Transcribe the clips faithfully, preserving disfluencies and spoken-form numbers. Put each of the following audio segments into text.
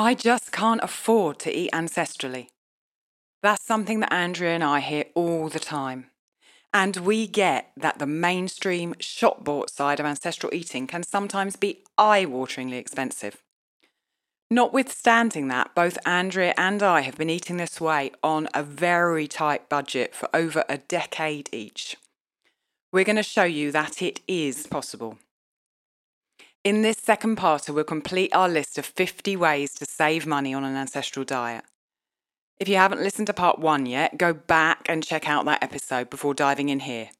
I just can't afford to eat ancestrally. That's something that Andrea and I hear all the time. And we get that the mainstream shop-bought side of ancestral eating can sometimes be eye-wateringly expensive. Notwithstanding that, both Andrea and I have been eating this way on a very tight budget for over a decade each. We're going to show you that it is possible. In this second part, we'll complete our list of fifty ways to save money on an ancestral diet. If you haven't listened to part one yet, go back and check out that episode before diving in here.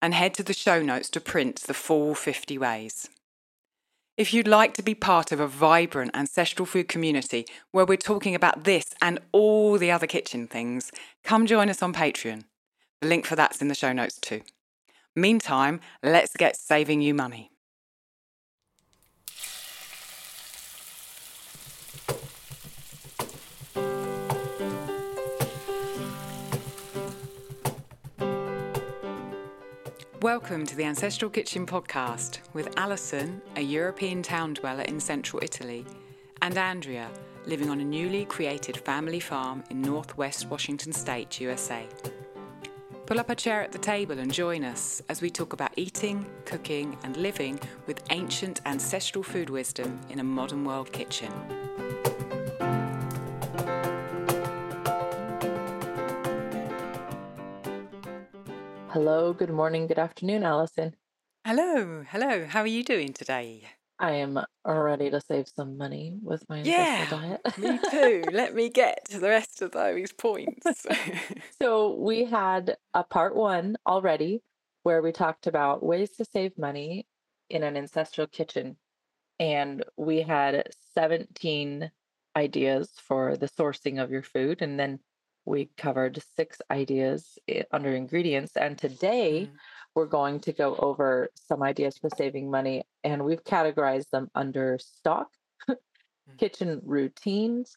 And head to the show notes to print the full fifty ways. If you'd like to be part of a vibrant ancestral food community where we're talking about this and all the other kitchen things, come join us on Patreon. The link for that's in the show notes too. Meantime, let's get saving you money. Welcome to the Ancestral Kitchen podcast with Allison, a European town dweller in central Italy, and Andrea, living on a newly created family farm in northwest Washington state, U S A. Pull up a chair at the table and join us as we talk about eating, cooking, and living with ancient ancestral food wisdom in a modern world kitchen. Hello, good morning, good afternoon, Allison. Hello, hello. How are you doing today? I am ready to save some money with my ancestral yeah, diet. Me too. Let me get to the rest of those points. So we had a part one already where we talked about ways to save money in an ancestral kitchen. And we had seventeen ideas for the sourcing of your food. And then we covered six ideas under ingredients, and today we're going to go over some ideas for saving money, and we've categorized them under stock, kitchen routines,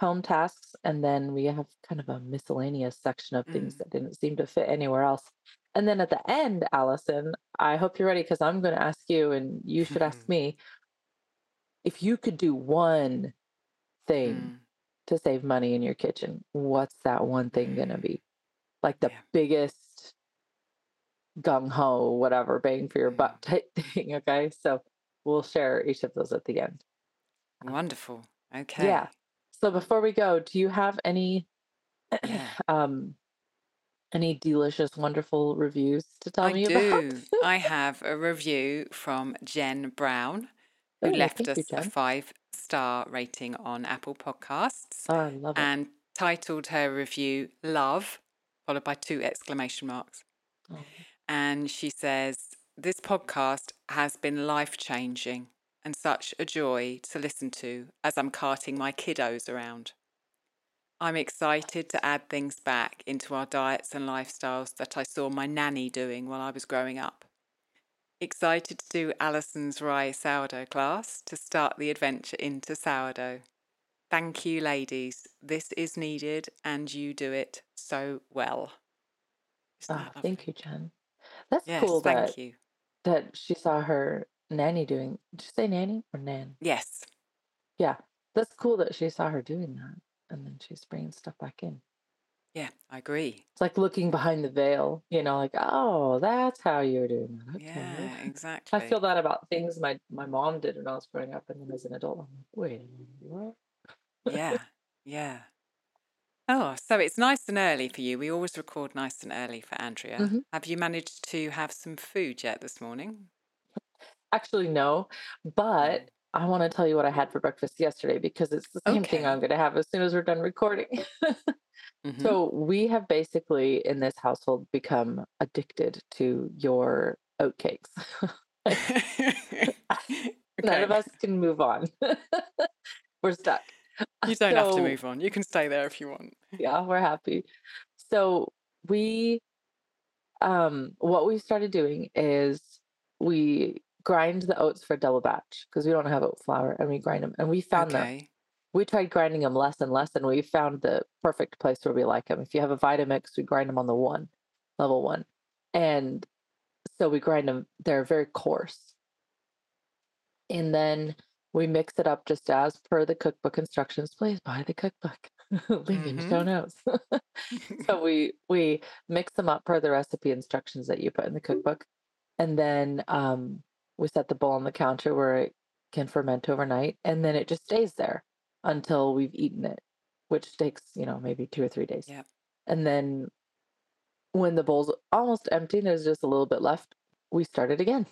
home tasks, and then we have kind of a miscellaneous section of things mm. that didn't seem to fit anywhere else. And then at the end, Allison, I hope you're ready because I'm going to ask you, and you should ask me, if you could do one thing mm. to save money in your kitchen, what's that one thing going to be? Like the yeah. biggest gung-ho, whatever, bang for your buck type thing, okay? So we'll share each of those at the end. Wonderful. Okay. Yeah. So before we go, do you have any yeah. um, any delicious, wonderful reviews to tell I me do. about? I have a review from Jen Browne, who okay, left us you, a five star rating on Apple Podcasts. Oh, I love it. And titled her review "Love," followed by two exclamation marks. Oh. And she says, "This podcast has been life-changing and such a joy to listen to as I'm carting my kiddos around. I'm excited to add things back into our diets and lifestyles that I saw my nanny doing while I was growing up. Excited to do Allison's Rye Sourdough class to start the adventure into sourdough. Thank you, ladies. This is needed and you do it so well." Oh, thank you, Jen. That's yes, cool thank that, you. that she saw her nanny doing... Did you say nanny or nan? Yes. Yeah. That's cool that she saw her doing that and then she's bringing stuff back in. Yeah, I agree. It's like looking behind the veil, you know, like, oh, that's how you're doing that. Okay. Yeah, exactly. I feel that about things my, my mom did when I was growing up and then as an adult, I'm like, wait a minute, what? Yeah, yeah. Oh, so it's nice and early for you. We always record nice and early for Andrea. Mm-hmm. Have you managed to have some food yet this morning? Actually, no, but I want to tell you what I had for breakfast yesterday because it's the same okay. thing I'm going to have as soon as we're done recording. Mm-hmm. So we have basically in this household become addicted to your oatcakes. okay. None of us can move on. We're stuck. You don't so, have to move on. You can stay there if you want. Yeah, we're happy. So we, um, what we started doing is we grind the oats for double batch because we don't have oat flour and we grind them and we found okay. them. We tried grinding them less and less, and we found the perfect place where we like them. If you have a Vitamix, we grind them on the one, level one. And so we grind them. They're very coarse. And then We mix it up just as per the cookbook instructions. Please buy the cookbook. Link in show notes. So we we mix them up per the recipe instructions that you put in the cookbook. And then um, we set the bowl on the counter where it can ferment overnight. And then it just stays there until we've eaten it, which takes, you know, maybe two or three days. Yep. And then when the bowl's almost empty, and there's just a little bit left, we start it again.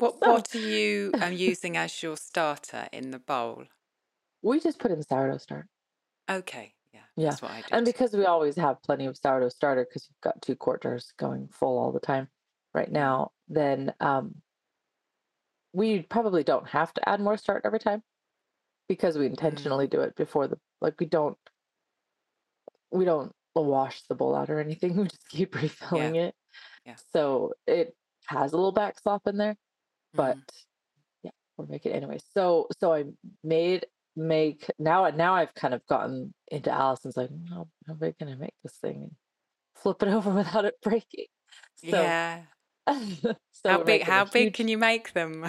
What so, what are you um, using as your starter in the bowl? We just put in sourdough starter. Okay, yeah, yeah, that's what I do. And because we always have plenty of sourdough starter, because we've got two quart jars going full all the time right now, then um, we probably don't have to add more starter every time, because we intentionally mm. do it before the, like we don't, we don't wash the bowl out or anything. We just keep refilling yeah. it. Yeah. So it has a little back slop in there, but mm. yeah, we'll make it anyway. So, so I made, make now, now I've kind of gotten into Allison's like, no, how big can I make this thing and flip it over without it breaking? So, yeah. so how big, how huge... big can you make them?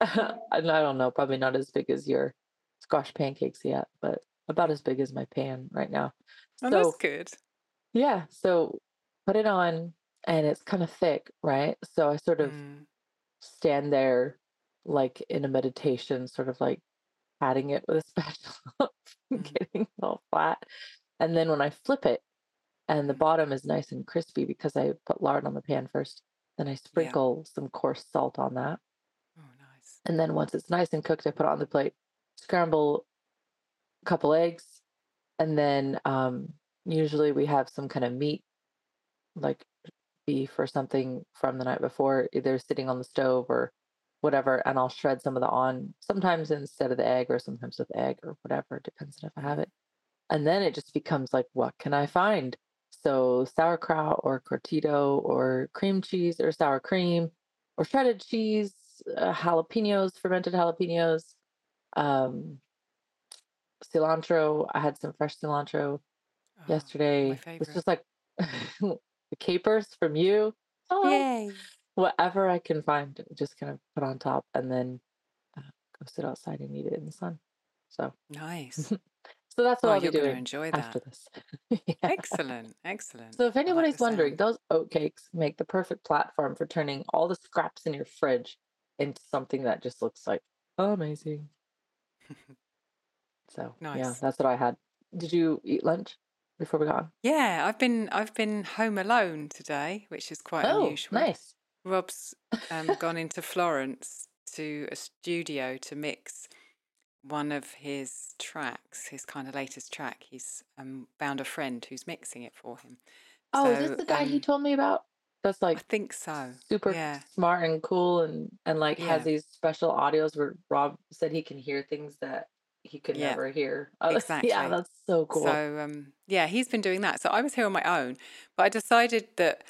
I don't know. Probably not as big as your squash pancakes yet, but about as big as my pan right now. Oh, so, that's good. Yeah. So put it on, and it's kind of thick, right? So I sort of mm. stand there like in a meditation, sort of like patting it with a spatula, getting all flat. And then when I flip it and the bottom is nice and crispy because I put lard on the pan first, then I sprinkle yeah. some coarse salt on that. Oh, nice. And then once it's nice and cooked, I put it on the plate, scramble a couple eggs. And then um, usually we have some kind of meat, like beef or something from the night before, either sitting on the stove or whatever, and I'll shred some of the on, sometimes instead of the egg or sometimes with egg or whatever, depends on if I have it. And then it just becomes like, what can I find? So sauerkraut or cortito or cream cheese or sour cream or shredded cheese, uh, jalapenos, fermented jalapenos, um, cilantro. I had some fresh cilantro oh, yesterday. It's just like the capers from you. Oh, yay. Whatever I can find, just kind of put on top, and then uh, go sit outside and eat it in the sun. So nice. So that's what oh, I'll be doing enjoy that. After this. yeah. Excellent, excellent. So if anybody's like wondering, those oatcakes make the perfect platform for turning all the scraps in your fridge into something that just looks like amazing. So nice. Yeah, that's what I had. Did you eat lunch before we got on? Yeah, I've been I've been home alone today, which is quite oh, unusual. Nice. Rob's um, gone into Florence to a studio to mix one of his tracks, his kind of latest track. He's um, found a friend who's mixing it for him. Oh, so, is this the guy um, he told me about? That's like I think so. Super yeah. smart and cool, and and like yeah. has these special audios where Rob said he can hear things that he could yeah, never hear. Oh, exactly. Yeah, that's so cool. So um, yeah, he's been doing that. So I was here on my own, but I decided that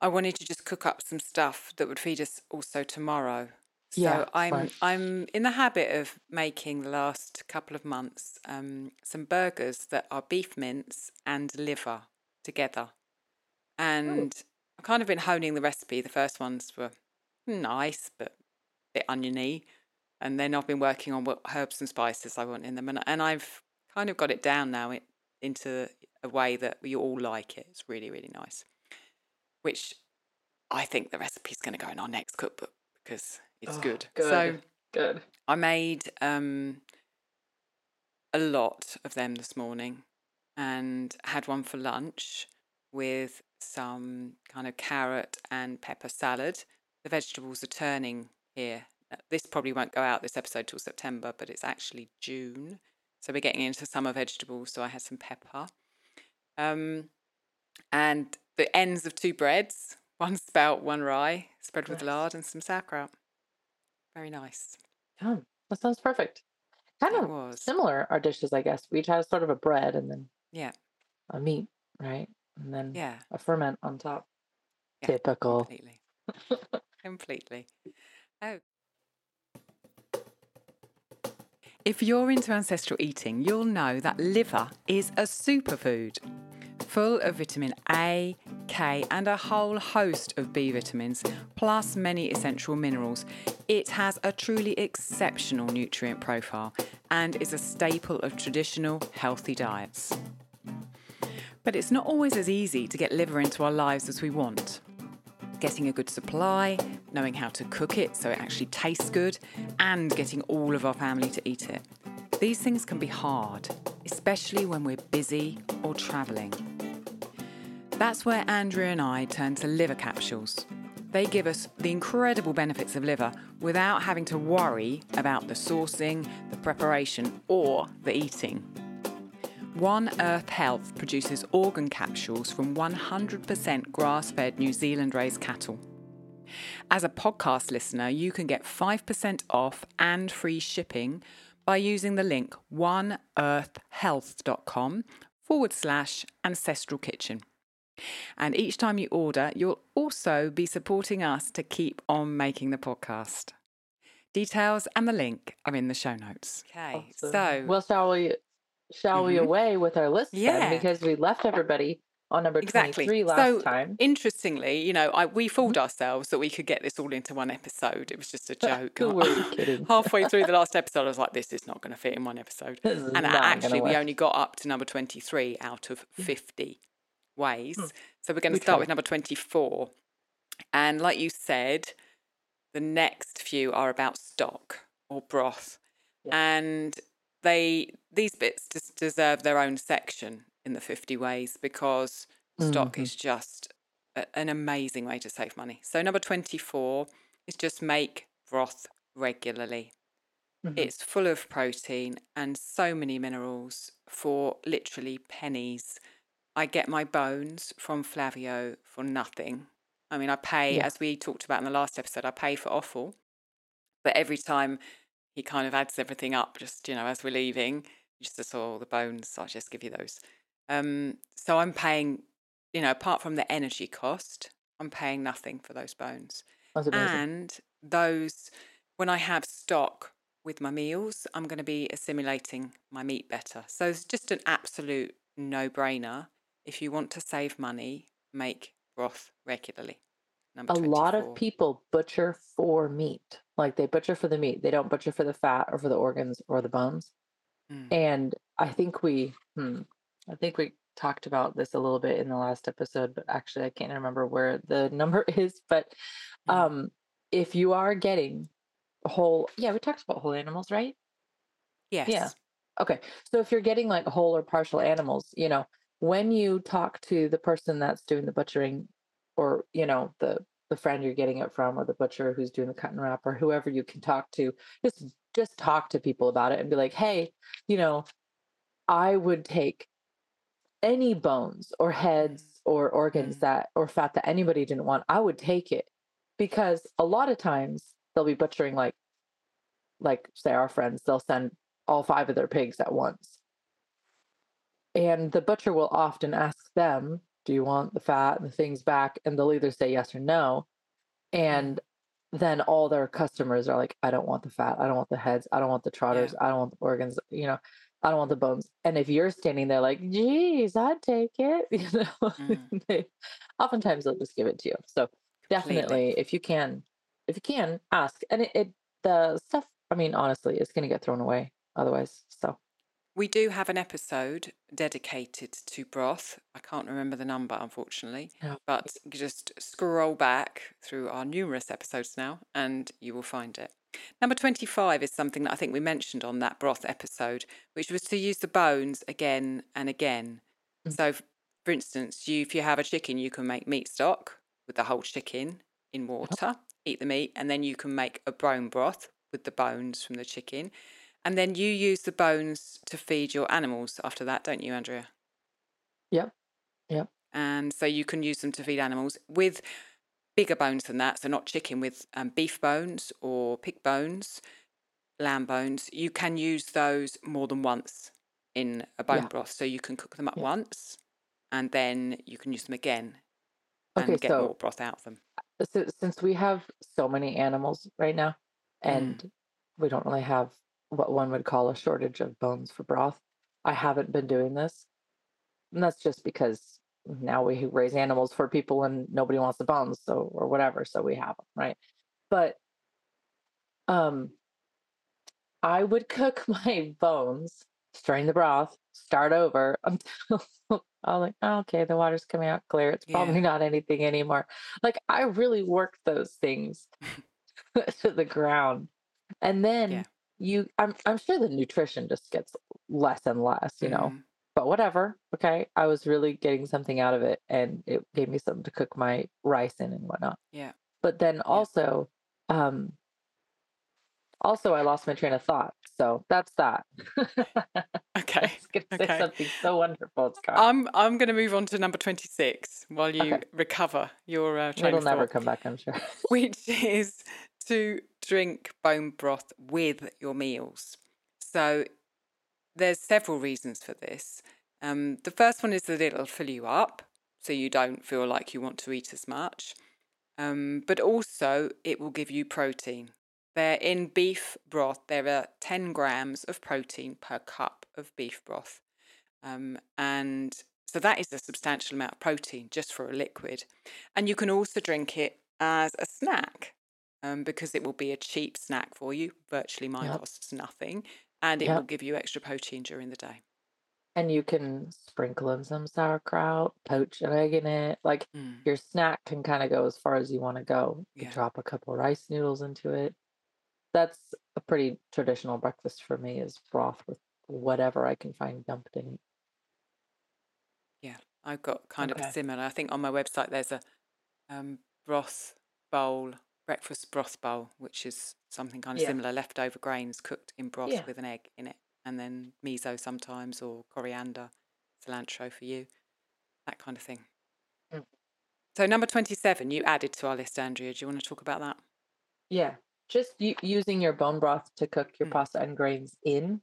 I wanted to just cook up some stuff that would feed us also tomorrow. So yeah, I'm right. I'm in the habit of making the last couple of months um, some burgers that are beef mince and liver together. And oh. I've kind of been honing the recipe. The first ones were nice, but a bit oniony. And then I've been working on what herbs and spices I want in them. And, and I've kind of got it down now it, into a way that you all like it. It's really, really nice. Which I think the recipe's going to go in our next cookbook because it's oh, good. good. So good. I made um, a lot of them this morning and had one for lunch with some kind of carrot and pepper salad. The vegetables are turning here. This probably won't go out this episode till September, but it's actually June. So we're getting into summer vegetables. So I had some pepper. Um, and the ends of two breads, one spelt, one rye, spread with lard and some sauerkraut. Very nice. Yeah, that sounds perfect. Kind it of was. Similar our dishes, I guess. We had sort of a bread and then yeah, a meat, right? And then yeah. a ferment on top. Yeah, typical. Completely. completely. Oh. If you're into ancestral eating, you'll know that liver is a superfood. full of vitamin A, K, and a whole host of B vitamins, plus many essential minerals. It has a truly exceptional nutrient profile and is a staple of traditional healthy diets. But it's not always as easy to get liver into our lives as we want. Getting a good supply, knowing how to cook it so it actually tastes good, and getting all of our family to eat it. These things can be hard, especially when we're busy or travelling. That's where Andrea and I turn to liver capsules. They give us the incredible benefits of liver without having to worry about the sourcing, the preparation, or the eating. One Earth Health produces organ capsules from one hundred percent grass-fed New Zealand-raised cattle. As a podcast listener, you can get five percent off and free shipping by using the link one earth health dot com forward slash Ancestral Kitchen. And each time you order, you'll also be supporting us to keep on making the podcast. Details and the link are in the show notes. Okay, awesome. so... Well, shall we... Shall mm-hmm. we away with our list yeah. then? Because we left everybody on number exactly. twenty-three last so, time. Interestingly, you know, I, we fooled ourselves that we could get this all into one episode. It was just a joke. Who were you kidding? Halfway through the last episode, I was like, this is not going to fit in one episode. And actually, we only got up to number twenty-three out of fifty ways. Mm. So we're going to start with number twenty-four. And like you said, the next few are about stock or broth. Yeah. And... They these bits just deserve their own section in the fifty ways because mm-hmm. stock is just a, an amazing way to save money. So number twenty-four is just make broth regularly. Mm-hmm. It's full of protein and so many minerals for literally pennies. I get my bones from Flavio for nothing. I mean, I pay, yeah. as we talked about in the last episode, I pay for offal, but every time... He kind of adds everything up just, you know, as we're leaving. Just to saw all the bones, I'll just give you those. Um, so I'm paying, you know, apart from the energy cost, I'm paying nothing for those bones. That's amazing. And those, when I have stock with my meals, I'm going to be assimilating my meat better. So it's just an absolute no-brainer. If you want to save money, make broth regularly. Number a twenty-four. Lot of people butcher for meat. Like they butcher for the meat. They don't butcher for the fat or for the organs or the bones. Mm. And I think we, hmm, I think we talked about this a little bit in the last episode, but actually I can't remember where the number is. But um, if you are getting whole, yeah, we talked about whole animals, right? Yes. Yeah. Okay. So if you're getting like whole or partial animals, you know, when you talk to the person that's doing the butchering, or, you know, the, the friend you're getting it from or the butcher who's doing the cut and wrap or whoever you can talk to, just, just talk to people about it and be like, hey, you know, I would take any bones or heads or organs that, or fat that anybody didn't want. I would take it because a lot of times they'll be butchering, like, like say our friends, they'll send all five of their pigs at once. And the butcher will often ask them, do you want the fat and the things back? And they'll either say yes or no. And then all their customers are like, I don't want the fat. I don't want the heads. I don't want the trotters. Yeah. I don't want the organs. You know, I don't want the bones. And if you're standing there like, geez, I'd take it. You know, mm. they, oftentimes they'll just give it to you. So definitely, Completely. if you can, if you can ask. And it, it the stuff, I mean, honestly, it's going to get thrown away otherwise. So. We do have an episode dedicated to broth. I can't remember the number, unfortunately, no. but just scroll back through our numerous episodes now and you will find it. Number twenty-five is something that I think we mentioned on that broth episode, which was to use the bones again and again. Mm-hmm. So, for instance, you, if you have a chicken, you can make meat stock with the whole chicken in water, oh. eat the meat, and then you can make a bone broth with the bones from the chicken. And then you use the bones to feed your animals after that, don't you, Andrea? Yep. Yep. And so you can use them to feed animals with bigger bones than that. So not chicken, with um, beef bones or pig bones, lamb bones. You can use those more than once in a bone yeah. broth. So you can cook them up yeah. once and then you can use them again and okay, get so, more broth out of them. So since we have so many animals right now and mm. we don't really have what one would call a shortage of bones for broth. I haven't been doing this. And that's just because now we raise animals for people and nobody wants the bones, so, or whatever. So we have them. Right. But, um, I would cook my bones, strain the broth, start over until I'm like, oh, okay, the water's coming out clear. It's probably yeah. not anything anymore. Like, I really worked those things to the ground. And then yeah. you, I'm, I'm sure the nutrition just gets less and less, you mm-hmm. know, but whatever. Okay. I was really getting something out of it, and it gave me something to cook my rice in and whatnot. Yeah. But then also, yeah. um, Also, I lost my train of thought. So that's that. Okay. Going to say okay. something so wonderful. It's I'm I'm going to move on to number twenty-six while you okay. recover your uh, train It'll of thought. It'll never come back, I'm sure. Which is to drink bone broth with your meals. So there's several reasons for this. Um, the first one is that it'll fill you up, so you don't feel like you want to eat as much. Um, but also, it will give you protein. There, in beef broth, there are ten grams of protein per cup of beef broth. Um, and so that is a substantial amount of protein just for a liquid. And you can also drink it as a snack um, because it will be a cheap snack for you. Virtually mine yep. costs nothing. And it yep. will give you extra protein during the day. And you can sprinkle in some sauerkraut, poach an egg in it. Like mm. your snack can kind of go as far as you want to go. You yeah. drop a couple of rice noodles into it. That's a pretty traditional breakfast for me, is broth with whatever I can find dumped in. Yeah, I've got kind okay. of similar. I think on my website there's a um, broth bowl, breakfast broth bowl, which is something kind of yeah. similar, leftover grains cooked in broth yeah. with an egg in it, and then miso sometimes, or coriander, cilantro for you, that kind of thing. Mm. So number twenty-seven, you added to our list, Andrea. Do you want to talk about that? Yeah. Just u- using your bone broth to cook your mm. pasta and grains in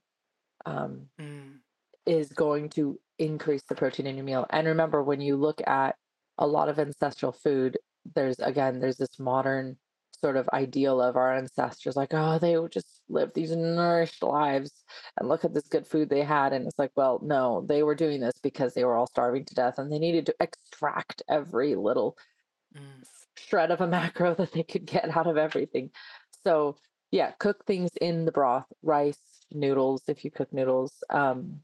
um, mm. is going to increase the protein in your meal. And remember, when you look at a lot of ancestral food, there's, again, there's this modern sort of ideal of our ancestors, like, oh, they would just live these nourished lives and look at this good food they had. And it's like, well, no, they were doing this because they were all starving to death and they needed to extract every little mm. shred of a macro that they could get out of everything. So yeah, cook things in the broth, rice, noodles, if you cook noodles, um,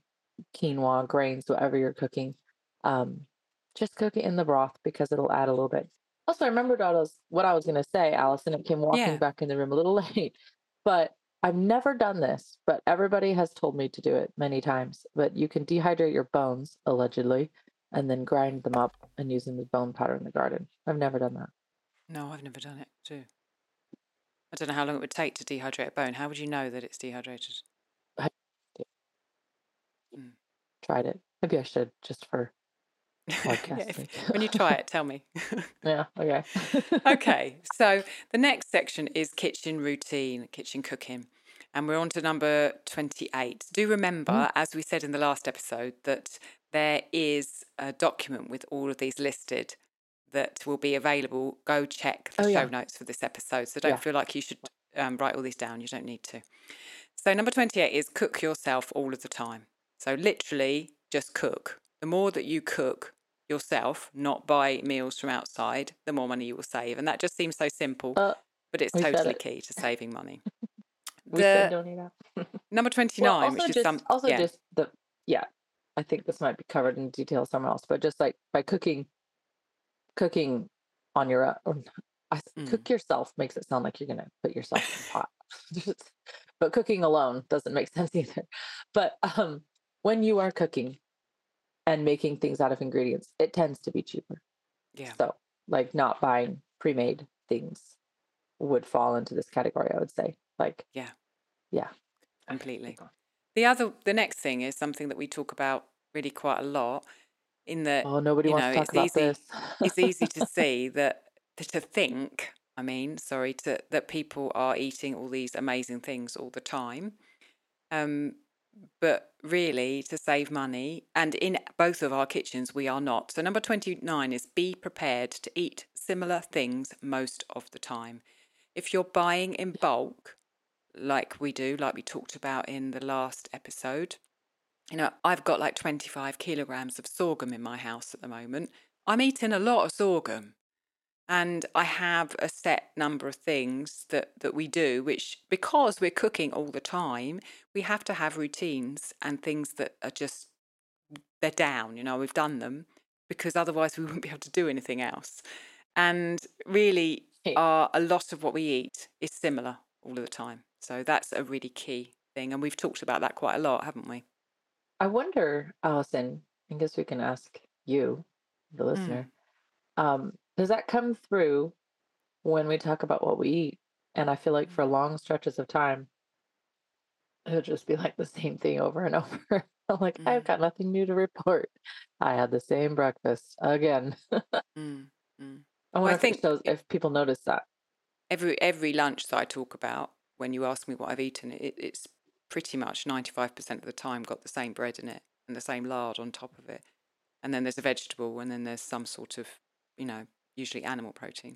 quinoa, grains, whatever you're cooking, um, just cook it in the broth because it'll add a little bit. Also, I remembered what I was, what I was going to say, Allison. It came walking yeah. back in the room a little late, but I've never done this, but everybody has told me to do it many times. But you can dehydrate your bones, allegedly, and then grind them up and use them as bone powder in the garden. I've never done that. No, I've never done it too. I don't know how long it would take to dehydrate a bone. How would you know that it's dehydrated? I mm. tried it. Maybe I should, just for podcasting. Yeah, if, when you try it, tell me. Yeah, okay. Okay, so the next section is kitchen routine, kitchen cooking. And we're on to number twenty-eight. Do remember, mm. as we said in the last episode, that there is a document with all of these listed that will be available. Go check the oh, yeah. show notes for this episode. So don't yeah. feel like you should um, write all these down. You don't need to. So number twenty-eight is cook yourself all of the time. So literally just cook. The more that you cook yourself, not buy meals from outside, the more money you will save. And that just seems so simple, uh, but it's totally it. key to saving money. we the, don't need that. Number twenty-nine, well, which is just, some, also yeah. just the, yeah, I think this might be covered in detail somewhere else, but just like by cooking, Cooking on your own, I, mm. cook yourself makes it sound like you're going to put yourself in the pot, Just, but cooking alone doesn't make sense either. But um, when you are cooking and making things out of ingredients, it tends to be cheaper. Yeah. So like not buying pre-made things would fall into this category, I would say. Like, yeah. Yeah. Completely. The other, the next thing is something that we talk about really quite a lot. In that, oh, nobody wants know, to talk about easy, this. It's easy to see that, to think, I mean, sorry, to, that people are eating all these amazing things all the time. Um, but really, to save money, and in both of our kitchens, we are not. So number twenty-nine is be prepared to eat similar things most of the time. If you're buying in bulk, like we do, like we talked about in the last episode, you know, I've got like twenty-five kilograms of sorghum in my house at the moment. I'm eating a lot of sorghum. And I have a set number of things that, that we do, which because we're cooking all the time, we have to have routines and things that are just, they're down, you know, we've done them because otherwise we wouldn't be able to do anything else. And really uh, a lot of what we eat is similar all of the time. So that's a really key thing. And we've talked about that quite a lot, haven't we? I wonder, Allison, I guess we can ask you, the listener, mm. um, does that come through when we talk about what we eat? And I feel like for long stretches of time, it'll just be like the same thing over and over. I'm like, mm. I've got nothing new to report. I had the same breakfast again. mm. Mm. I, well, I think if, those, if people notice that. Every every lunch that I talk about, when you ask me what I've eaten, it, it's pretty much ninety-five percent of the time got the same bread in it and the same lard on top of it. And then there's a vegetable and then there's some sort of, you know, usually animal protein.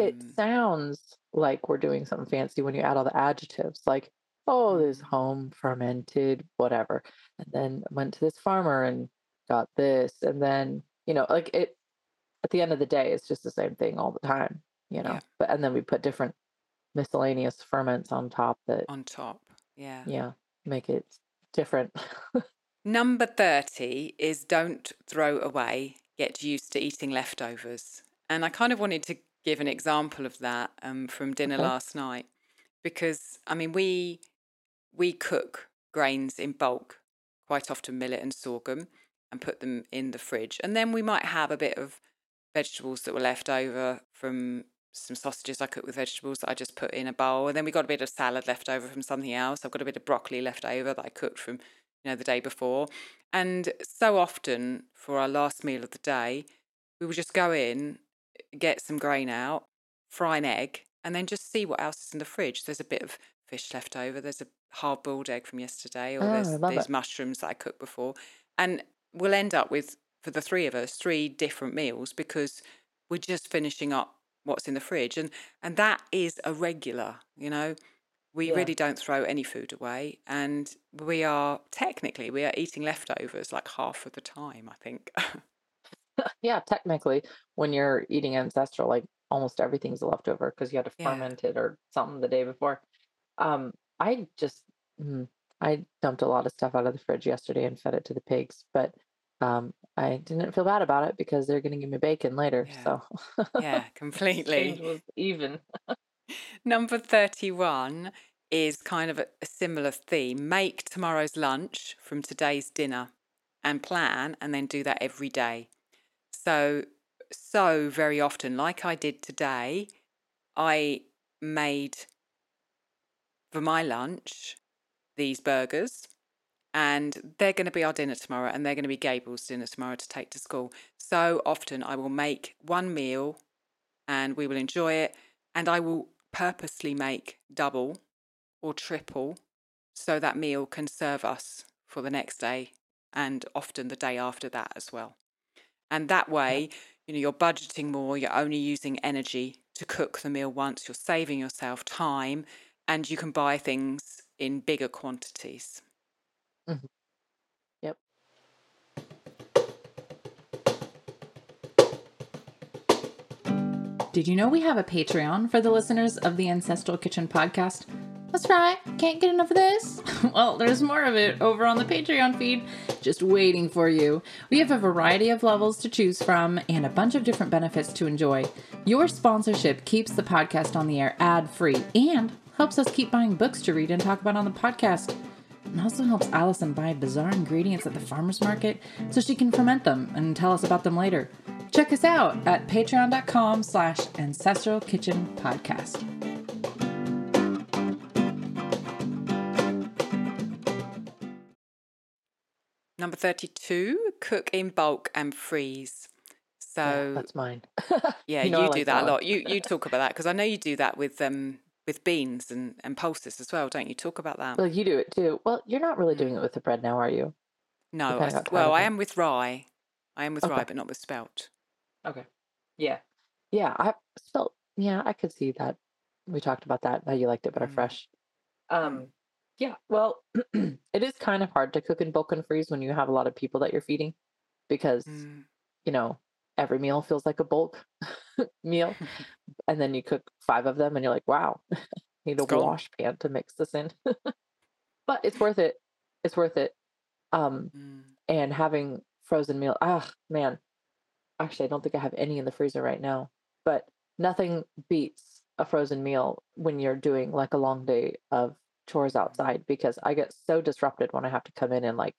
Um, it sounds like we're doing something fancy when you add all the adjectives, like, oh, this home fermented, whatever. And then went to this farmer and got this. And then, you know, like it, at the end of the day, it's just the same thing all the time, you know, yeah. But, and then we put different miscellaneous ferments on top that. On top. Yeah. Yeah. Make it different. Number thirty is don't throw away, get used to eating leftovers. And I kind of wanted to give an example of that um, from dinner okay. last night, because, I mean, we we cook grains in bulk, quite often millet and sorghum, and put them in the fridge. And then we might have a bit of vegetables that were left over from some sausages I cooked with vegetables that I just put in a bowl. And then we got a bit of salad left over from something else. I've got a bit of broccoli left over that I cooked from, you know, the day before. And so often for our last meal of the day, we would just go in, get some grain out, fry an egg, and then just see what else is in the fridge. There's a bit of fish left over. There's a hard-boiled egg from yesterday, or oh, there's, there's mushrooms that I cooked before. And we'll end up with, for the three of us, three different meals because we're just finishing up what's in the fridge. And, and that is a regular, you know. We yeah. really don't throw any food away, and we are technically we are eating leftovers like half of the time, I think. Yeah, technically, when you're eating ancestral, like almost everything's a leftover because you had to yeah. ferment it or something the day before. Um, I just I dumped a lot of stuff out of the fridge yesterday and fed it to the pigs, but um, I didn't feel bad about it because they're going to give me bacon later. Yeah. So yeah, completely it was even. Number thirty-one is kind of a, a similar theme. Make tomorrow's lunch from today's dinner and plan, and then do that every day. So, so very often, like I did today, I made for my lunch these burgers, and they're going to be our dinner tomorrow, and they're going to be Gable's dinner tomorrow to take to school. So often I will make one meal and we will enjoy it, and I will purposely make double or triple so that meal can serve us for the next day and often the day after that as well. And that way, you know, you're budgeting more, you're only using energy to cook the meal once, you're saving yourself time, and you can buy things in bigger quantities. Mm-hmm. Yep. Did you know we have a Patreon for the listeners of the Ancestral Kitchen podcast? That's right. Can't get enough of this? Well, there's more of it over on the Patreon feed, just waiting for you. We have a variety of levels to choose from and a bunch of different benefits to enjoy. Your sponsorship keeps the podcast on the air ad-free and helps us keep buying books to read and talk about on the podcast. It also helps Allison buy bizarre ingredients at the farmer's market so she can ferment them and tell us about them later. Check us out at patreon.com slash ancestral kitchen podcast. Number thirty-two, cook in bulk and freeze. So yeah, that's mine. Yeah, you, know you like do that, that a lot. You you talk about that because I know you do that with um with beans and, and pulses as well, don't you? Talk about that. Well, you do it too. Well, you're not really doing it with the bread now, are you? No. I, well, I am with rye. I am with okay. rye, but not with spelt. Okay. Yeah. Yeah. I spelt. Yeah, I could see that. We talked about that, how you liked it better mm. fresh. Um, Yeah, well, it is kind of hard to cook and bulk and freeze when you have a lot of people that you're feeding, because, mm. you know, every meal feels like a bulk meal. And then you cook five of them and you're like, wow, need a Let's wash go. pan to mix this in. But it's worth it. It's worth it. Um, mm. And having frozen meal. Ah, man. Actually, I don't think I have any in the freezer right now. But nothing beats a frozen meal when you're doing like a long day of chores outside, because I get so disrupted when I have to come in and like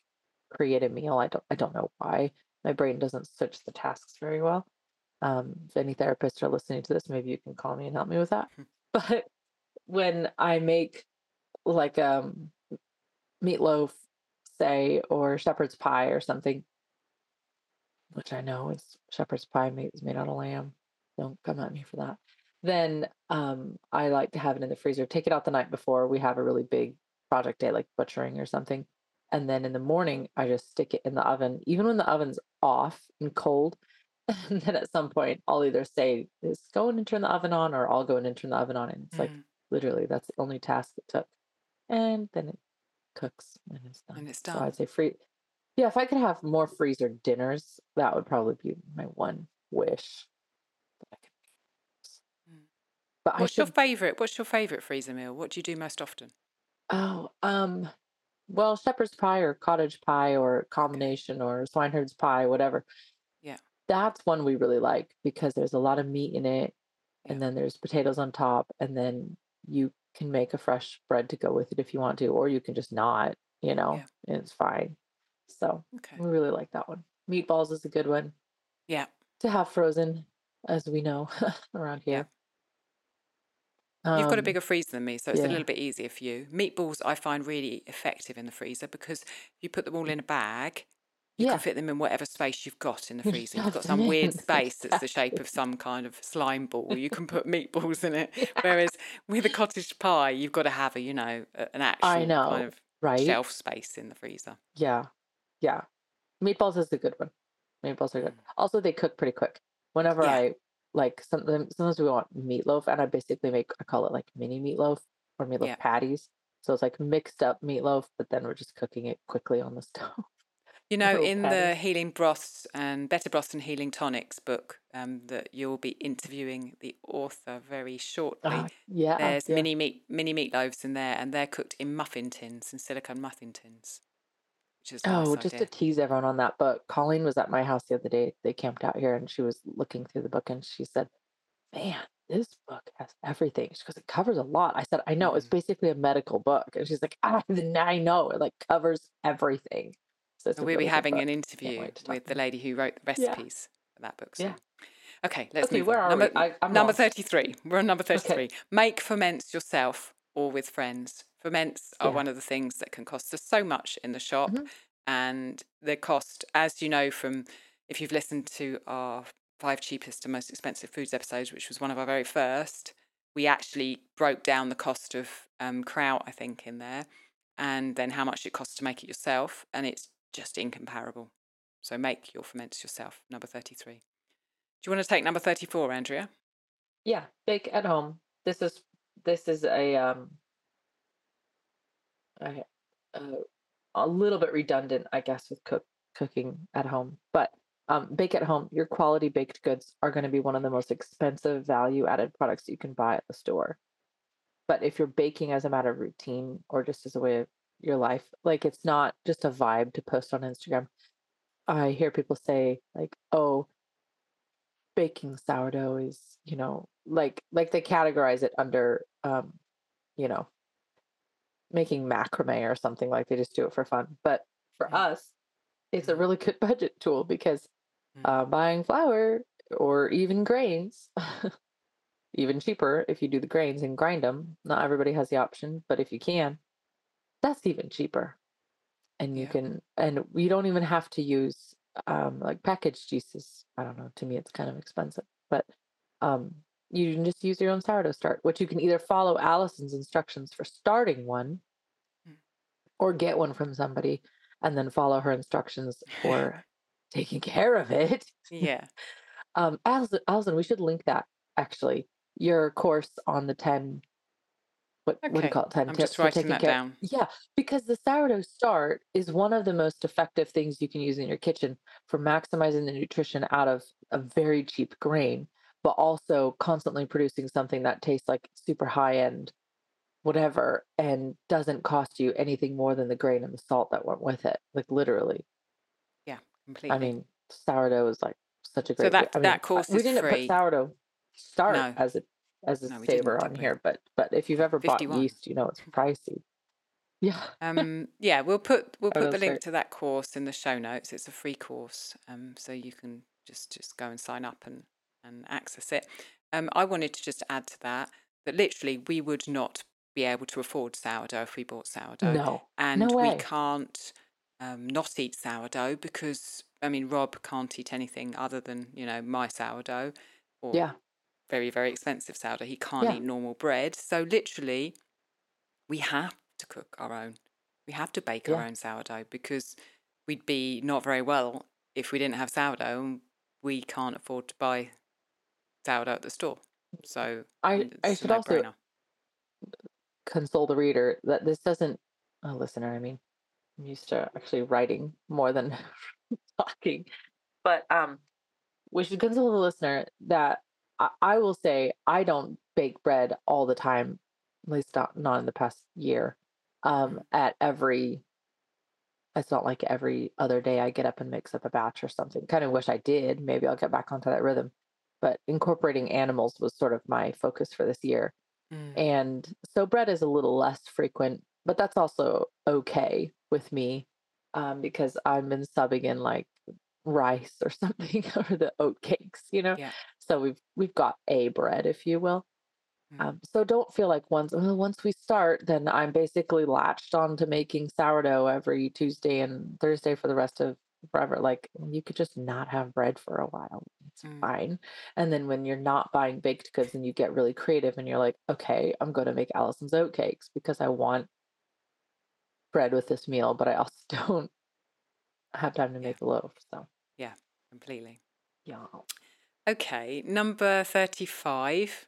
create a meal. I don't, I don't know why my brain doesn't switch the tasks very well. Um, if any therapists are listening to this, maybe you can call me and help me with that. But when I make like um meatloaf, say, or shepherd's pie or something, which I know is shepherd's pie made, is made out of lamb. Don't come at me for that. Then um, I like to have it in the freezer, take it out the night before we have a really big project day, like butchering or something. And then in the morning, I just stick it in the oven, even when the oven's off and cold. And then at some point, I'll either say, "Just go in and turn the oven on," or I'll go in and turn the oven on. And it's mm. like, literally, that's the only task it took. And then it cooks and it's done. And it's done. So I'd say free. Yeah, if I could have more freezer dinners, that would probably be my one wish. But What's should... your favorite? What's your favorite freezer meal? What do you do most often? Oh, um, well, shepherd's pie or cottage pie or combination or swineherd's pie, whatever. Yeah. That's one we really like because there's a lot of meat in it, yeah. and then there's potatoes on top, and then you can make a fresh bread to go with it if you want to, or you can just not, you know, yeah. and it's fine. So okay. we really like that one. Meatballs is a good one. Yeah. To have frozen, as we know, around here. Yeah. You've got a bigger freezer than me, so it's yeah. a little bit easier for you. Meatballs I find really effective in the freezer because you put them all in a bag. You yeah. can fit them in whatever space you've got in the freezer. You've got some weird space that's the shape of some kind of slime ball. You can put meatballs in it. Yeah. Whereas with a cottage pie, you've got to have a, you know, an actual I know, kind of right? shelf space in the freezer. Yeah, yeah. Meatballs is a good one. Meatballs are good. Also, they cook pretty quick. Whenever yeah. I... Like sometimes, sometimes we want meatloaf, and I basically make, I call it like mini meatloaf or meatloaf yeah. patties. So it's like mixed up meatloaf, but then we're just cooking it quickly on the stove. You know, in patties. The Healing Broths and Better Broths and Healing Tonics book um, that you'll be interviewing the author very shortly. Uh, yeah, there's yeah. mini meat, mini meatloafs in there, and they're cooked in muffin tins and silicone muffin tins. Oh, nice just idea. To tease everyone on that book. Colleen was at my house the other day. They camped out here and she was looking through the book and she said, "Man, this book has everything." She goes, "It covers a lot." I said, "I know. Mm. It's basically a medical book." And she's like, "Ah, I know. It like covers everything." So we'll really be having book. an interview with the lady who wrote the recipes yeah. for that book. So. Yeah. Okay, let's okay, move where on. Are number, we? I, I'm number thirty-three. We're on number thirty-three. Okay. Make ferments yourself or with friends. Ferments are yeah. one of the things that can cost us so much in the shop, mm-hmm. and the cost, as you know, from if you've listened to our five cheapest and most expensive foods episodes, which was one of our very first, we actually broke down the cost of um, kraut, I think, in there, and then how much it costs to make it yourself, and it's just incomparable. So make your ferments yourself, number thirty-three. Do you want to take number thirty-four, Andrea? Yeah, bake at home. This is this is a... Um... I, uh, a little bit redundant, I guess, with cook, cooking at home, but um, bake at home. Your quality baked goods are going to be one of the most expensive value-added products you can buy at the store. But if you're baking as a matter of routine or just as a way of your life, like it's not just a vibe to post on Instagram. I hear people say like, "Oh, baking sourdough is, you know, like like they categorize it under, um, you know." making macrame or something, like they just do it for fun. But for yeah. us, it's yeah. a really good budget tool because yeah. uh, buying flour or even grains, even cheaper if you do the grains and grind them. Not everybody has the option, but if you can, that's even cheaper. And you yeah. can, and you don't even have to use um, like packaged yeasts. I don't know. To me, it's kind of expensive, but um, you can just use your own sourdough start, which you can either follow Allison's instructions for starting one mm. or get one from somebody and then follow her instructions for taking care of it. Yeah. um, Allison, Allison, we should link that, actually, your course on the ten what, okay. what do you call it? Time I'm tips just writing that care. down. Yeah, because the sourdough start is one of the most effective things you can use in your kitchen for maximizing the nutrition out of a very cheap grain, but also constantly producing something that tastes like super high end, whatever, and doesn't cost you anything more than the grain and the salt that went with it. Like literally. Yeah, completely. I mean, sourdough is like such a great. So that I mean, that course we is didn't free. Put sourdough start no. as a as a no, saver on here, but but if you've ever fifty-one bought yeast, you know it's pricey. Yeah. um. Yeah, we'll put we'll put oh, the link right. to that course in the show notes. It's a free course, um. So you can just just go and sign up and and access it. Um. I wanted to just add to that that literally we would not be able to afford sourdough if we bought sourdough. No. And no way. We can't um not eat sourdough because I mean Rob can't eat anything other than you know my sourdough or yeah. very, very expensive sourdough. He can't yeah. eat normal bread. So literally we have to cook our own. We have to bake yeah. our own sourdough because we'd be not very well if we didn't have sourdough and we can't afford to buy sourdough at the store. So I, I should also console the reader that this doesn't, oh, listener, I mean, I'm used to actually writing more than talking, but um, we should console the listener that I will say I don't bake bread all the time, at least not, not in the past year. Um, at every, it's not like every other day I get up and mix up a batch or something. Kind of wish I did. Maybe I'll get back onto that rhythm. But incorporating animals was sort of my focus for this year. Mm. And so bread is a little less frequent, but that's also okay with me um, because I've been subbing in like rice or something or the oat cakes, you know? Yeah. So we've we've got a bread, if you will. Mm. Um, so don't feel like once well, once we start, then I'm basically latched on to making sourdough every Tuesday and Thursday for the rest of forever. Like you could just not have bread for a while. It's mm. fine. And then when you're not buying baked goods and you get really creative and you're like, okay, I'm going to make Allison's oatcakes because I want bread with this meal, but I also don't have time to make yeah. a loaf. So yeah, completely. Yeah. Okay, number thirty-five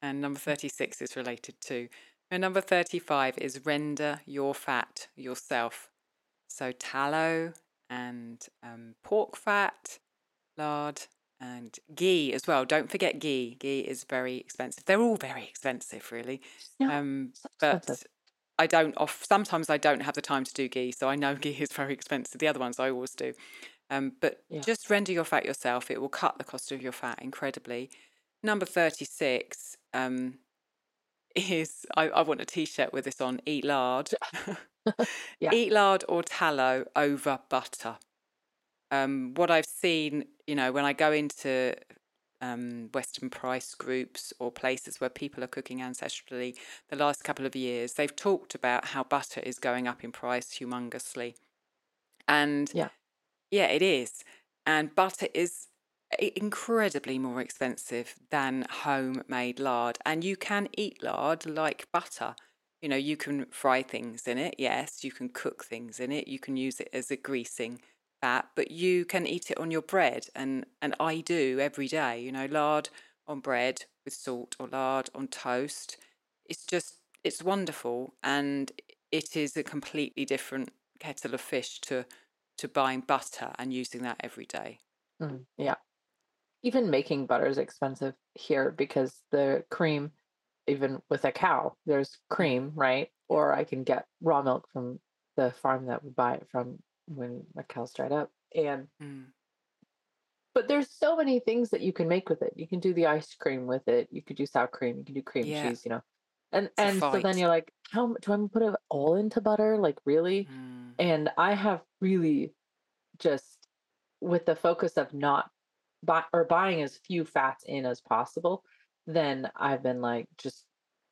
and number thirty-six is related too. And number thirty-five is render your fat yourself. So tallow and um, pork fat, lard and ghee as well. Don't forget ghee. Ghee is very expensive. They're all very expensive, really. Yeah, um, but I don't. Off, sometimes I don't have the time to do ghee, so I know ghee is very expensive. The other ones I always do. Um, but yeah. just render your fat yourself. It will cut the cost of your fat incredibly. Number thirty-six um, is, I, I want a t-shirt with this on, eat lard. yeah. Eat lard or tallow over butter. Um, what I've seen, you know, when I go into um, Weston Price groups or places where people are cooking ancestrally, the last couple of years, they've talked about how butter is going up in price humongously. And yeah. Yeah, it is. And butter is incredibly more expensive than homemade lard. And you can eat lard like butter. You know, you can fry things in it. Yes, you can cook things in it. You can use it as a greasing fat, but you can eat it on your bread. And, and I do every day, you know, lard on bread with salt or lard on toast. It's just, it's wonderful. And it is a completely different kettle of fish to to buying butter and using that every day. Mm, yeah. Even making butter is expensive here because the cream, even with a cow, there's cream, right? Or I can get raw milk from the farm that we buy it from when a cow's dried up. And, mm. but there's so many things that you can make with it. You can do the ice cream with it. You could do sour cream. You can do cream yeah. cheese, you know? And it's and so then you're like, how do I put it all into butter? Like really? Mm. And I have really just with the focus of not buy or buying as few fats in as possible. Then I've been like just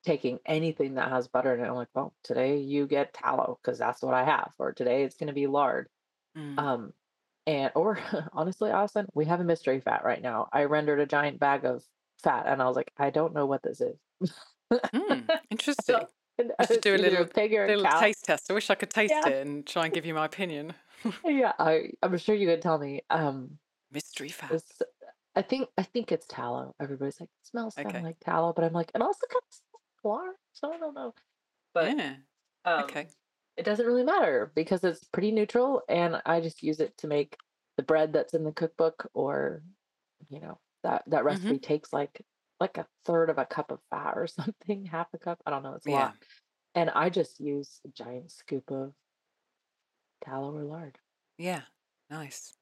taking anything that has butter in it. I'm like, well, today you get tallow because that's what I have, or today it's going to be lard. Mm. Um, and or honestly, Allison, we have a mystery fat right now. I rendered a giant bag of fat, and I was like, I don't know what this is. mm, interesting. So, I should do a little, a little taste test. I wish I could taste yeah. it and try and give you my opinion. yeah, I, I'm sure you could tell me. Um, Mystery fat. I think I think it's tallow. Everybody's like, it smells okay. kind of like tallow, but I'm like, it also comes lard, so I don't know. But yeah. um, okay. It doesn't really matter because it's pretty neutral, and I just use it to make the bread that's in the cookbook, or, you know, that, that recipe mm-hmm. takes like like a third of a cup of fat or something, half a cup. I don't know. It's a yeah. lot. And I just use a giant scoop of tallow or lard. Yeah. Nice.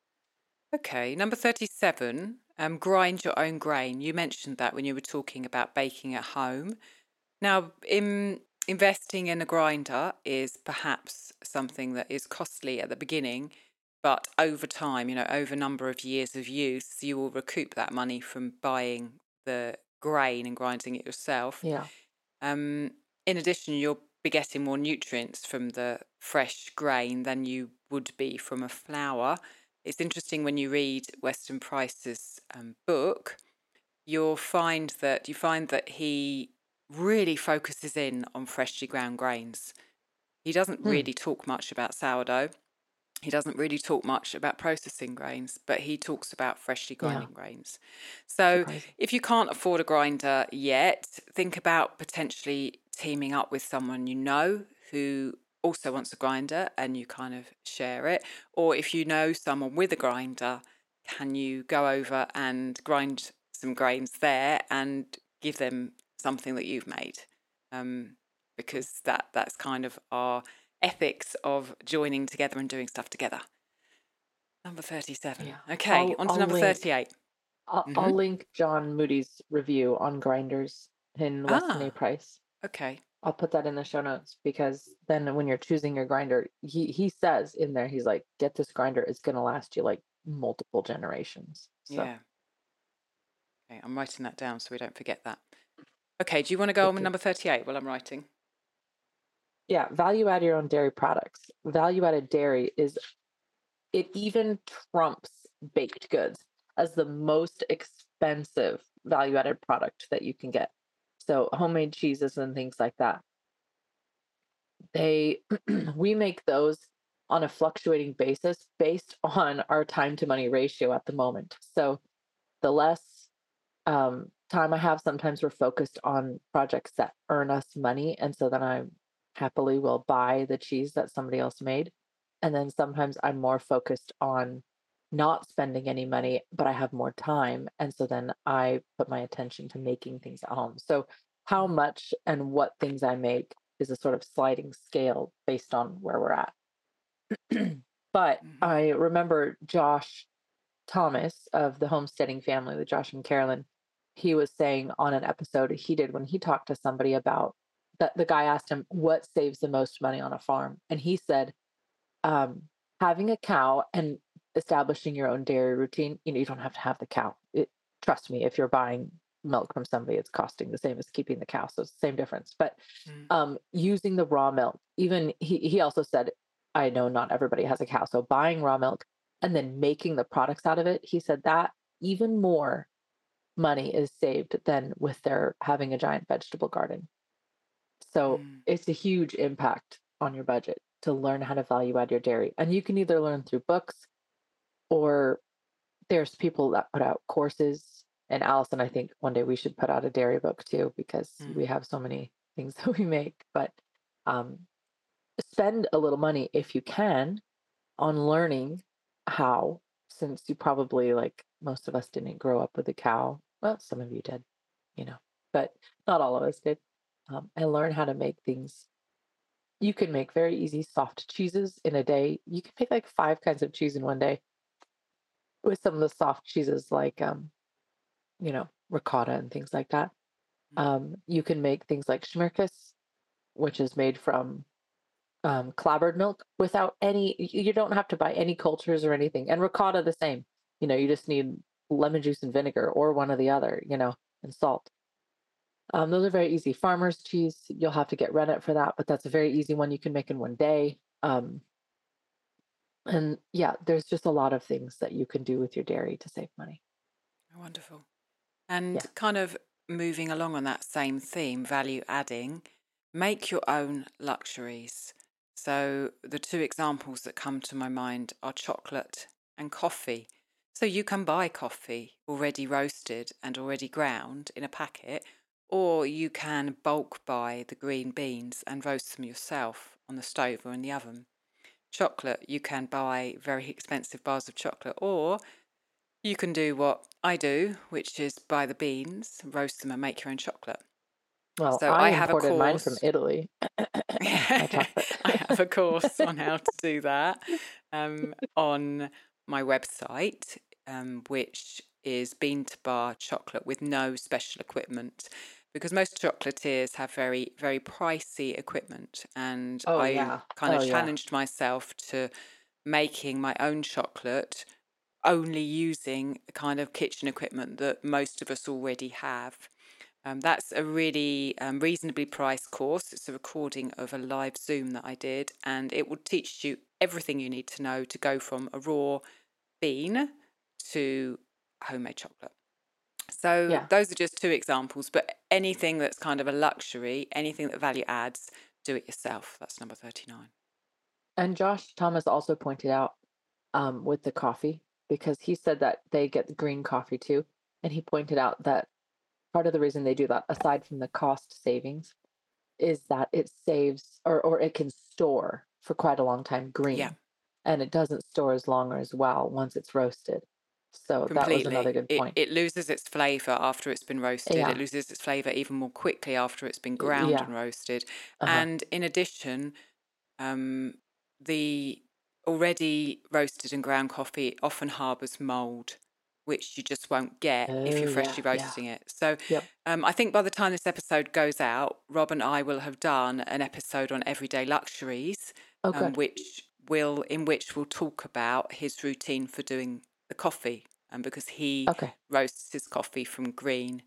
Okay. Number thirty-seven, um, grind your own grain. You mentioned that when you were talking about baking at home. Now, in, investing in a grinder is perhaps something that is costly at the beginning, but over time, you know, over a number of years of use, you will recoup that money from buying the grain and grinding it yourself. Yeah. Um, in addition, you'll be getting more nutrients from the fresh grain than you would be from a flour. It's interesting when you read Weston Price's um, book, you'll find that you find that he really focuses in on freshly ground grains. He doesn't hmm. really talk much about sourdough. He doesn't really talk much about processing grains, but he talks about freshly grinding yeah. grains. So Surprising. If you can't afford a grinder yet, think about potentially teaming up with someone you know who also wants a grinder and you kind of share it. Or if you know someone with a grinder, can you go over and grind some grains there and give them something that you've made? Um, because that that's kind of our ethics of joining together and doing stuff together. Number thirty-seven. Yeah. Okay, I'll, on to I'll number link, thirty-eight. I'll, mm-hmm. I'll link John Moody's review on grinders in Weston ah, A. Price. Okay. I'll put that in the show notes, because then when you're choosing your grinder, he, he says in there, he's like, get this grinder. It's going to last you like multiple generations. So. Yeah. Okay, I'm writing that down so we don't forget that. Okay, do you want to go okay. on with number thirty-eight while I'm writing? Yeah, value add your own dairy products. Value added dairy is, it even trumps baked goods as the most expensive value added product that you can get. So homemade cheeses and things like that. They, we make those on a fluctuating basis based on our time to money ratio at the moment. So the less um, time I have, sometimes we're focused on projects that earn us money. And so then I'm happily will buy the cheese that somebody else made. And then sometimes I'm more focused on not spending any money, but I have more time. And so then I put my attention to making things at home. So how much and what things I make is a sort of sliding scale based on where we're at. But mm-hmm. I remember Josh Thomas of the homesteading family with Josh and Carolyn, he was saying on an episode he did when he talked to somebody about that the guy asked him what saves the most money on a farm. And he said, um, having a cow and establishing your own dairy routine. You know, you don't have to have the cow. It, trust me, if you're buying milk from somebody, it's costing the same as keeping the cow. So it's the same difference, but mm. um, using the raw milk, even he, he also said, I know not everybody has a cow. So buying raw milk and then making the products out of it. He said that even more money is saved than with their having a giant vegetable garden. So mm. it's a huge impact on your budget to learn how to value add your dairy. And you can either learn through books, or there's people that put out courses. And Allison, I think one day we should put out a dairy book too, because mm. we have so many things that we make. But um, spend a little money if you can on learning how, since you probably, like most of us, didn't grow up with a cow. Well, some of you did, you know, but not all of us did. Um, and learn how to make things. You can make very easy soft cheeses in a day. You can make like five kinds of cheese in one day with some of the soft cheeses like, um, you know, ricotta and things like that. Um, you can make things like schmirkes, which is made from um, clabbered milk without any, you don't have to buy any cultures or anything. And ricotta the same. You know, you just need lemon juice and vinegar or one or the other, you know, and salt. Um, those are very easy. Farmer's cheese, you'll have to get rennet for that, but that's a very easy one you can make in one day. Um, and yeah, there's just a lot of things that you can do with your dairy to save money. Wonderful. And yeah. kind of moving along on that same theme, value adding, make your own luxuries. So the two examples that come to my mind are chocolate and coffee. So you can buy coffee already roasted and already ground in a packet, Or you can bulk buy the green beans and roast them yourself on the stove or in the oven. Chocolate, you can buy very expensive bars of chocolate, or you can do what I do, which is buy the beans, roast them and make your own chocolate. Well, so I, I have imported a course mine from Italy. I have a course on how to do that um, on my website, um, which is bean-to-bar chocolate with no special equipment, because most chocolatiers have very, very pricey equipment. And oh, I yeah. kind of oh, challenged yeah. myself to making my own chocolate only using the kind of kitchen equipment that most of us already have. Um, that's a really um, reasonably priced course. It's a recording of a live Zoom that I did, and it will teach you everything you need to know to go from a raw bean to homemade chocolate. So yeah. those are just two examples, but anything that's kind of a luxury, anything that value adds, do it yourself. That's number thirty-nine. And Josh Thomas also pointed out um, with the coffee, because he said that they get the green coffee too. And he pointed out that part of the reason they do that, aside from the cost savings, is that it saves or, or it can store for quite a long time green. Yeah. And it doesn't store as long or as well once it's roasted. So completely. That was another good point. It, it loses its flavour after it's been roasted. Yeah. It loses its flavour even more quickly after it's been ground yeah. and roasted. Uh-huh. And in addition, um, the already roasted and ground coffee often harbours mould, which you just won't get oh, if you're freshly yeah, roasting yeah. it. So yep. um, I think by the time this episode goes out, Rob and I will have done an episode on everyday luxuries, oh, um, which will in which we'll talk about his routine for doing the coffee, and um, because he okay. roasts his coffee from green.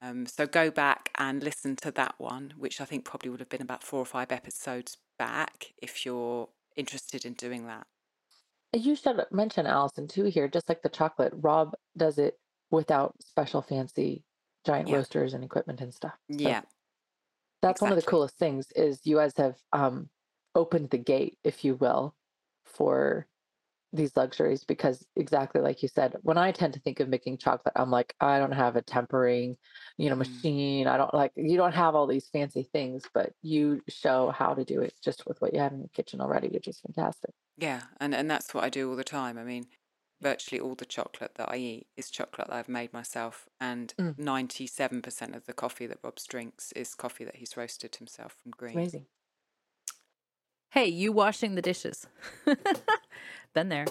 Um, so go back and listen to that one, which I think probably would have been about four or five episodes back if you're interested in doing that. You should mention, Allison, too, here, just like the chocolate, Rob does it without special fancy giant yeah. roasters and equipment and stuff. So yeah. That's exactly. One of the coolest things is you guys have um, opened the gate, if you will, for these luxuries, because exactly like you said, when I tend to think of making chocolate, I'm like, I don't have a tempering, you know, machine. I don't like, you don't have all these fancy things, but you show how to do it just with what you have in your kitchen already, which is fantastic. Yeah. And, and that's what I do all the time. I mean, virtually all the chocolate that I eat is chocolate that I've made myself. And mm. ninety-seven percent of the coffee that Rob's drinks is coffee that he's roasted himself from green. Amazing. Hey, you washing the dishes. Been there.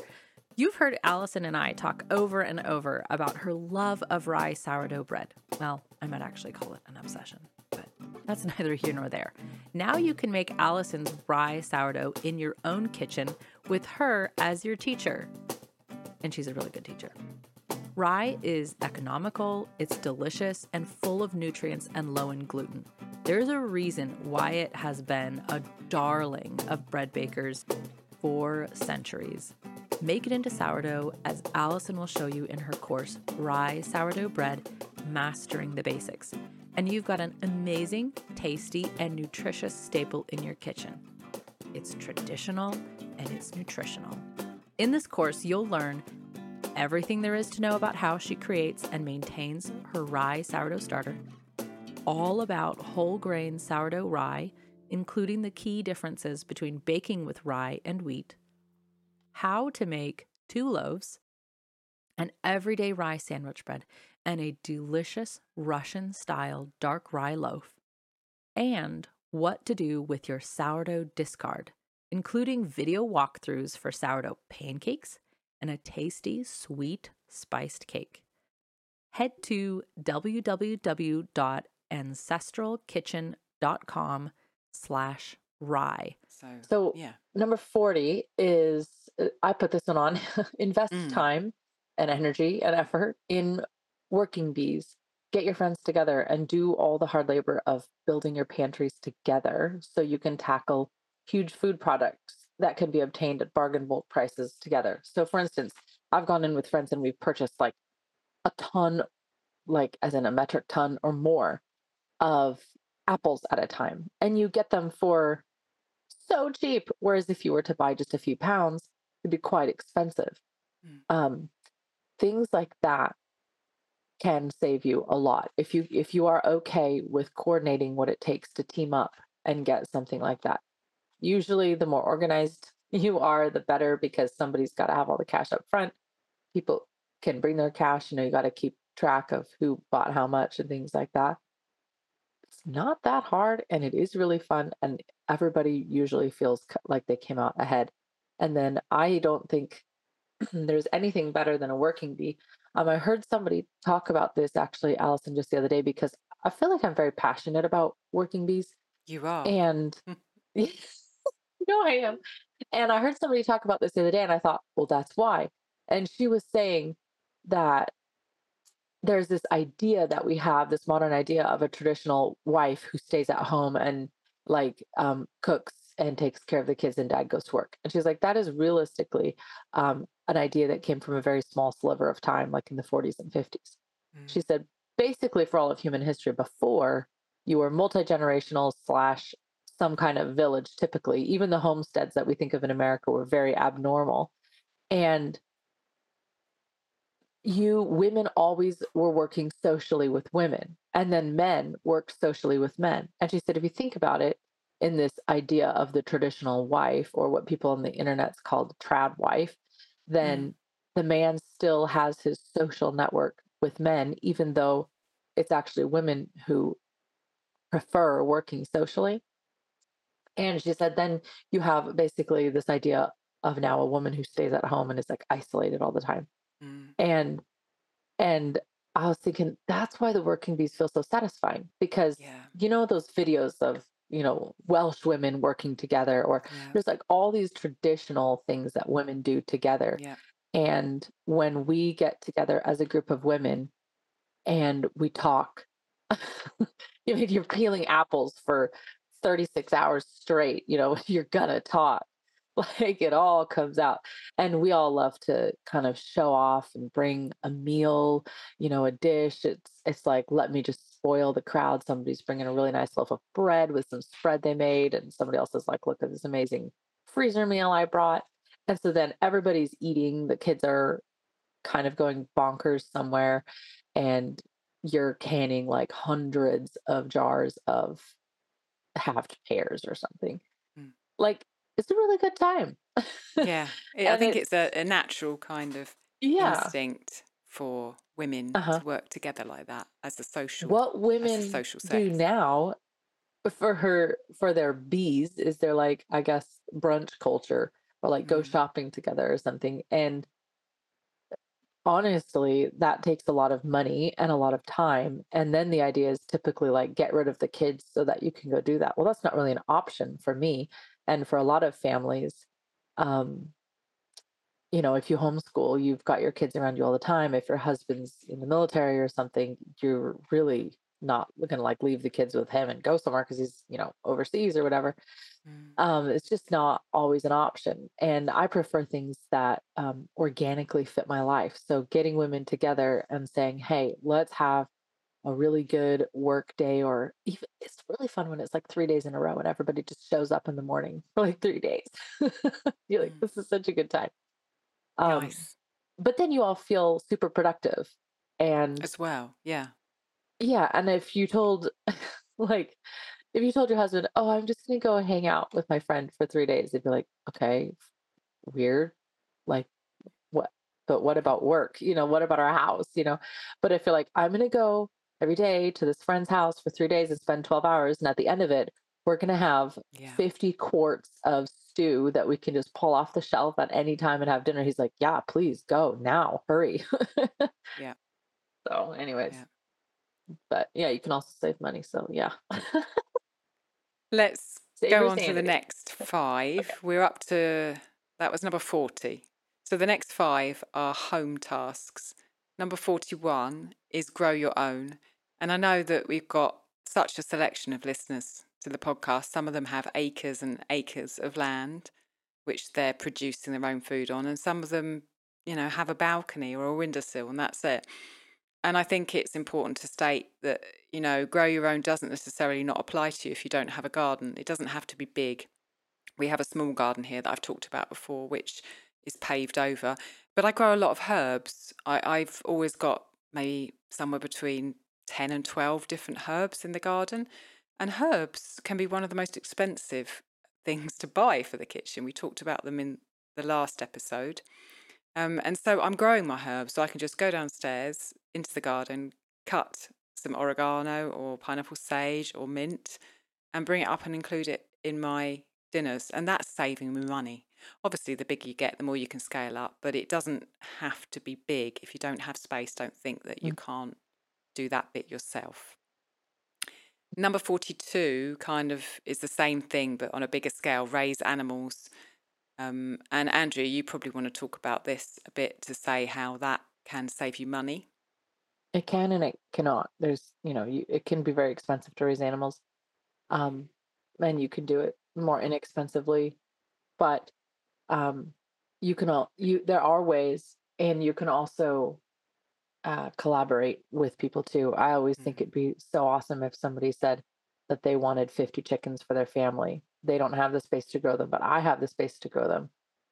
You've heard Allison and I talk over and over about her love of rye sourdough bread. Well, I might actually call it an obsession, but that's neither here nor there. Now you can make Allison's rye sourdough in your own kitchen with her as your teacher. And she's a really good teacher. Rye is economical, it's delicious, and full of nutrients and low in gluten. There's a reason why it has been a darling of bread bakers for centuries. Make it into sourdough, as Allison will show you in her course, Rye Sourdough Bread: Mastering the Basics. And you've got an amazing, tasty, and nutritious staple in your kitchen. It's traditional and it's nutritional. In this course, you'll learn everything there is to know about how she creates and maintains her rye sourdough starter, all about whole grain sourdough rye, including the key differences between baking with rye and wheat, how to make two loaves, an everyday rye sandwich bread, and a delicious Russian-style dark rye loaf, and what to do with your sourdough discard, including video walkthroughs for sourdough pancakes, and a tasty, sweet, spiced cake. Head to www.ancestralkitchen.com slash rye. So, so yeah. Number forty is, I put this one on, invest mm. time and energy and effort in working bees. Get your friends together and do all the hard labor of building your pantries together so you can tackle huge food products that can be obtained at bargain bulk prices together. So for instance, I've gone in with friends and we've purchased like a ton, like as in a metric ton or more of apples at a time. And you get them for so cheap. Whereas if you were to buy just a few pounds, it'd be quite expensive. Mm. Um, things like that can save you a lot. If you, if you are okay with coordinating what it takes to team up and get something like that. Usually the more organized you are, the better, because somebody's got to have all the cash up front. People can bring their cash. You know, you got to keep track of who bought how much and things like that. It's not that hard, and it is really fun, and everybody usually feels like they came out ahead. And then I don't think there's anything better than a working bee. Um, I heard somebody talk about this actually, Allison, just the other day, because I feel like I'm very passionate about working bees. You are. And you know I am. And I heard somebody talk about this the other day, and I thought, well, that's why. And she was saying that there's this idea that we have, this modern idea of a traditional wife who stays at home and like um, cooks and takes care of the kids, and dad goes to work. And she's like, that is realistically um, an idea that came from a very small sliver of time, like in the forties and fifties. Mm. She said, basically for all of human history before, you were multi-generational slash some kind of village. Typically, even the homesteads that we think of in America were very abnormal. And you women always were working socially with women, and then men worked socially with men. And she said, if you think about it in this idea of the traditional wife, or what people on the internet's called trad wife, then mm. the man still has his social network with men, even though it's actually women who prefer working socially. And she said, then you have basically this idea of now a woman who stays at home and is like isolated all the time. And, and I was thinking, that's why the working bees feel so satisfying, because, yeah. you know, those videos of, you know, Welsh women working together, or yeah. there's like all these traditional things that women do together. Yeah. And when we get together as a group of women and we talk, you know, you're peeling apples for thirty-six hours straight, you know, you're gonna talk. Like it all comes out, and we all love to kind of show off and bring a meal, you know, a dish. It's, it's like, let me just spoil the crowd. Somebody's bringing a really nice loaf of bread with some spread they made. And somebody else is like, look at this amazing freezer meal I brought. And so then everybody's eating, the kids are kind of going bonkers somewhere, and you're canning like hundreds of jars of halved pears or something. Mm. Like, it's a really good time. Yeah. I think it's, it's a, a natural kind of yeah. instinct for women uh-huh. to work together like that as a social. What women social do now for her, for their bees, is they're like, I guess, brunch culture, or like mm. go shopping together or something. And honestly, that takes a lot of money and a lot of time. And then the idea is typically like, get rid of the kids so that you can go do that. Well, that's not really an option for me. And for a lot of families, um, you know, if you homeschool, you've got your kids around you all the time. If your husband's in the military or something, you're really not going to like leave the kids with him and go somewhere because he's, you know, overseas or whatever. Mm. Um, it's just not always an option. And I prefer things that um, organically fit my life. So getting women together and saying, hey, let's have a really good work day, or even it's really fun when it's like three days in a row and everybody just shows up in the morning for like three days. You're like, this is such a good time. Um, nice. But then you all feel super productive and as well. Yeah. Yeah. And if you told like, if you told your husband, oh, I'm just going to go hang out with my friend for three days, they'd be like, okay, weird. Like, what, but what about work? You know, what about our house? You know, but if you're like, I'm going to go every day to this friend's house for three days and spend twelve hours. And at the end of it, we're going to have yeah. fifty quarts of stew that we can just pull off the shelf at any time and have dinner. He's like, yeah, please go now, hurry. yeah. So anyways, yeah. but yeah, you can also save money. So yeah. Let's save go on to the next five. Okay. We're up to, that was number forty. So the next five are home tasks. Number forty-one is grow your own. And I know that we've got such a selection of listeners to the podcast. Some of them have acres and acres of land, which they're producing their own food on. And some of them, you know, have a balcony or a windowsill, and that's it. And I think it's important to state that, you know, grow your own doesn't necessarily not apply to you if you don't have a garden. It doesn't have to be big. We have a small garden here that I've talked about before, which is paved over. But I grow a lot of herbs. I, I've always got maybe somewhere between ten and twelve different herbs in the garden. And herbs can be one of the most expensive things to buy for the kitchen. We talked about them in the last episode. Um, and so I'm growing my herbs, so I can just go downstairs into the garden, cut some oregano or pineapple sage or mint and bring it up and include it in my dinners. And that's saving me money. Obviously, the bigger you get, the more you can scale up, but it doesn't have to be big. If you don't have space, don't think that you can't do that bit yourself. Number forty-two kind of is the same thing, but on a bigger scale, raise animals. Um, and Andrea, you probably want to talk about this a bit to say how that can save you money. It can and it cannot. There's, you know, you, it can be very expensive to raise animals. Um, and you can do it more inexpensively, but um, you can all, you, there are ways, and you can also uh, collaborate with people too. I always mm-hmm. think it'd be so awesome if somebody said that they wanted fifty chickens for their family. They don't have the space to grow them, but I have the space to grow them.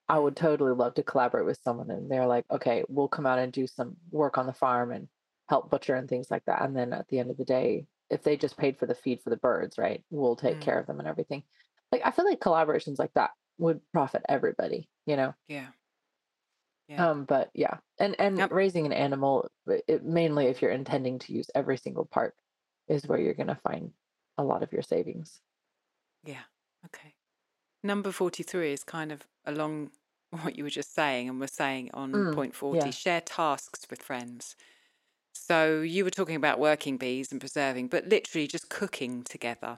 I would totally love to collaborate with someone, and they're like, okay, we'll come out and do some work on the farm and help butcher and things like that. And then at the end of the day, if they just paid for the feed for the birds, right, we'll take mm. care of them and everything. Like, I feel like collaborations like that would profit everybody, you know? Yeah. yeah. Um, but yeah. And, and yep. raising an animal, it, mainly if you're intending to use every single part, is where you're going to find a lot of your savings. Yeah. Okay. Number forty-three is kind of along what you were just saying, and we're saying on mm, point forty, yeah. share tasks with friends. So you were talking about working bees and preserving, but literally just cooking together.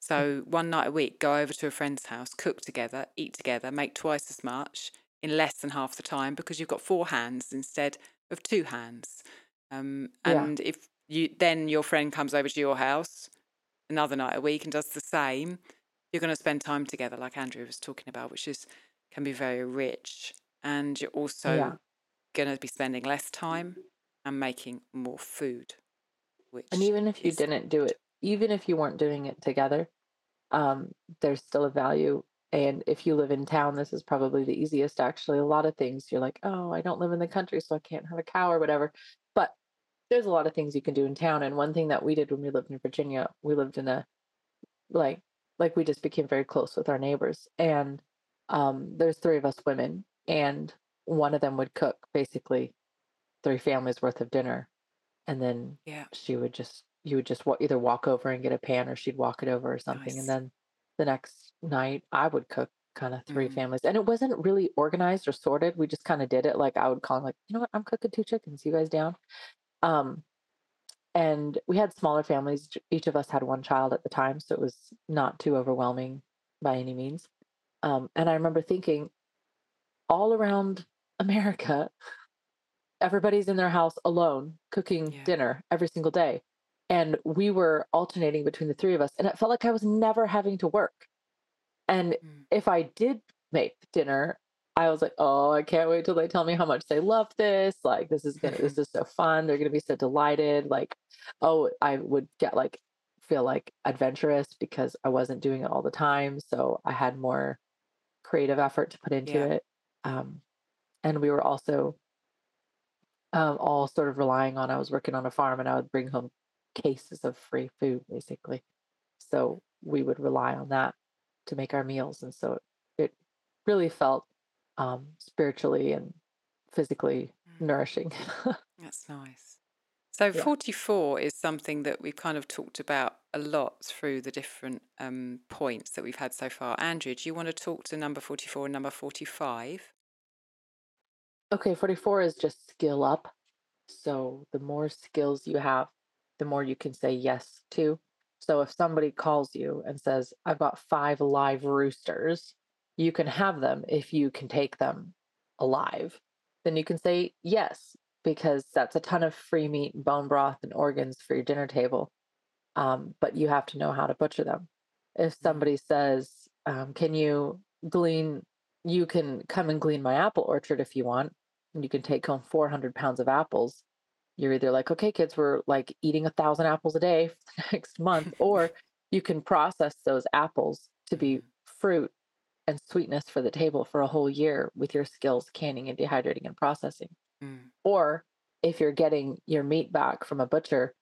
So one night a week, go over to a friend's house, cook together, eat together, make twice as much in less than half the time, because you've got four hands instead of two hands. Um, and yeah. if you then your friend comes over to your house another night a week and does the same, you're going to spend time together, like Andrew was talking about, which is can be very rich. And you're also yeah. going to be spending less time and making more food. Which and even if you didn't do it, even if you weren't doing it together, um, there's still a value. And if you live in town, this is probably the easiest, actually. A lot of things you're like, oh, I don't live in the country, so I can't have a cow or whatever. But there's a lot of things you can do in town. And one thing that we did when we lived in Virginia, we lived in a, like, like we just became very close with our neighbors. And um, there's three of us women, and one of them would cook basically three families worth of dinner. And then yeah. she would just, you would just either walk over and get a pan, or she'd walk it over or something. Nice. And then the next night I would cook kind of three mm-hmm. families, and it wasn't really organized or sorted. We just kind of did it. Like I would call them like, you know what, I'm cooking two chickens, you guys down? Um, and we had smaller families. Each of us had one child at the time, so it was not too overwhelming by any means. Um, and I remember thinking, all around America, everybody's in their house alone cooking yeah. dinner every single day. And we were alternating between the three of us, and it felt like I was never having to work. And mm. if I did make dinner, I was like, oh, I can't wait till they tell me how much they love this. Like, this is gonna, this is so fun. They're going to be so delighted. Like, oh, I would get like, feel like adventurous because I wasn't doing it all the time. So I had more creative effort to put into yeah. it. Um, and we were also um, all sort of relying on, I was working on a farm, and I would bring home cases of free food basically, so we would rely on that to make our meals. And so it really felt um spiritually and physically mm. nourishing. That's nice. So yeah. forty-four is something that we've kind of talked about a lot through the different um points that we've had so far. Andrew, do you want to talk to number forty-four and number forty-five? Okay, forty-four is just skill up. So the more skills you have, the more you can say yes to. So if somebody calls you and says, I've got five live roosters, you can have them if you can take them alive. Then you can say yes, because that's a ton of free meat, bone broth, and organs for your dinner table. Um, but you have to know how to butcher them. If somebody says, um, can you glean, you can come and glean my apple orchard if you want, and you can take home four hundred pounds of apples. You're either like, okay, kids, we're like eating a thousand apples a day for the next month, or you can process those apples to be fruit and sweetness for the table for a whole year with your skills, canning and dehydrating and processing. Mm. Or if you're getting your meat back from a butcher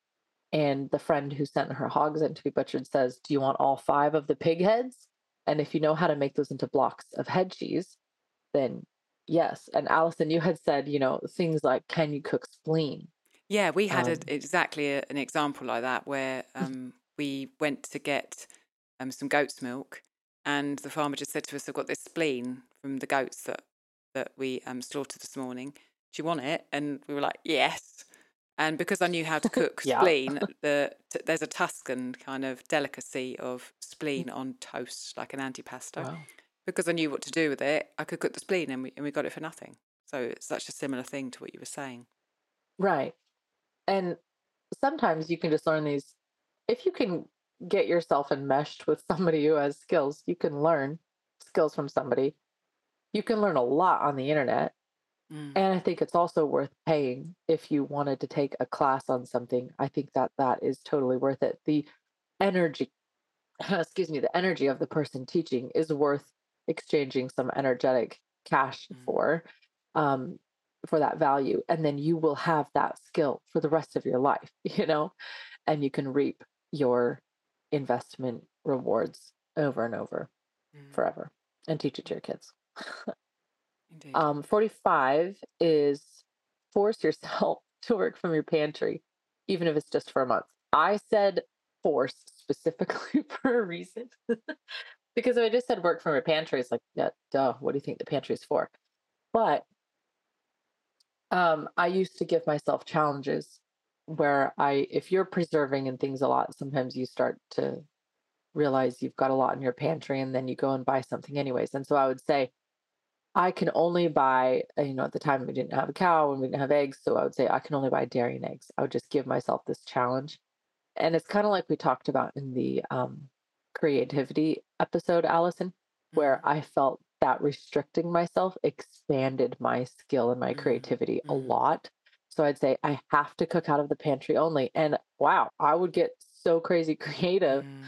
and the friend who sent her hogs in to be butchered says, do you want all five of the pig heads? And if you know how to make those into blocks of head cheese, then yes. And Allison, you had said, you know, things like, can you cook spleen? Yeah, we had um, a, exactly a, an example like that where um, we went to get um, some goat's milk and the farmer just said to us, I've got this spleen from the goats that, that we um, slaughtered this morning. Do you want it? And we were like, yes. And because I knew how to cook yeah. spleen, the, t- there's a Tuscan kind of delicacy of spleen on toast, like an antipasto. Wow. Because I knew what to do with it, I could cook the spleen and we, and we got it for nothing. So it's such a similar thing to what you were saying. Right. And sometimes you can just learn these. If you can get yourself enmeshed with somebody who has skills, you can learn skills from somebody. You can learn a lot on the internet. Mm. And I think it's also worth paying if you wanted to take a class on something. I think that that is totally worth it. The energy, excuse me, the energy of the person teaching is worth exchanging some energetic cash mm. for, um, for that value. And then you will have that skill for the rest of your life, you know, and you can reap your investment rewards over and over mm. forever and teach it to your kids. Indeed. Um, forty-five is force yourself to work from your pantry, even if it's just for a month. I said force specifically for a reason, because if I just said work from your pantry, it's like, yeah, duh, what do you think the pantry is for? But um, I used to give myself challenges where I, if you're preserving and things a lot, sometimes you start to realize you've got a lot in your pantry and then you go and buy something anyways. And so I would say, I can only buy, you know, at the time we didn't have a cow and we didn't have eggs. So I would say I can only buy dairy and eggs. I would just give myself this challenge. And it's kind of like we talked about in the um, creativity episode, Allison, where I felt that restricting myself expanded my skill and my creativity mm-hmm. a lot. So I'd say I have to cook out of the pantry only. And wow, I would get so crazy creative. Mm.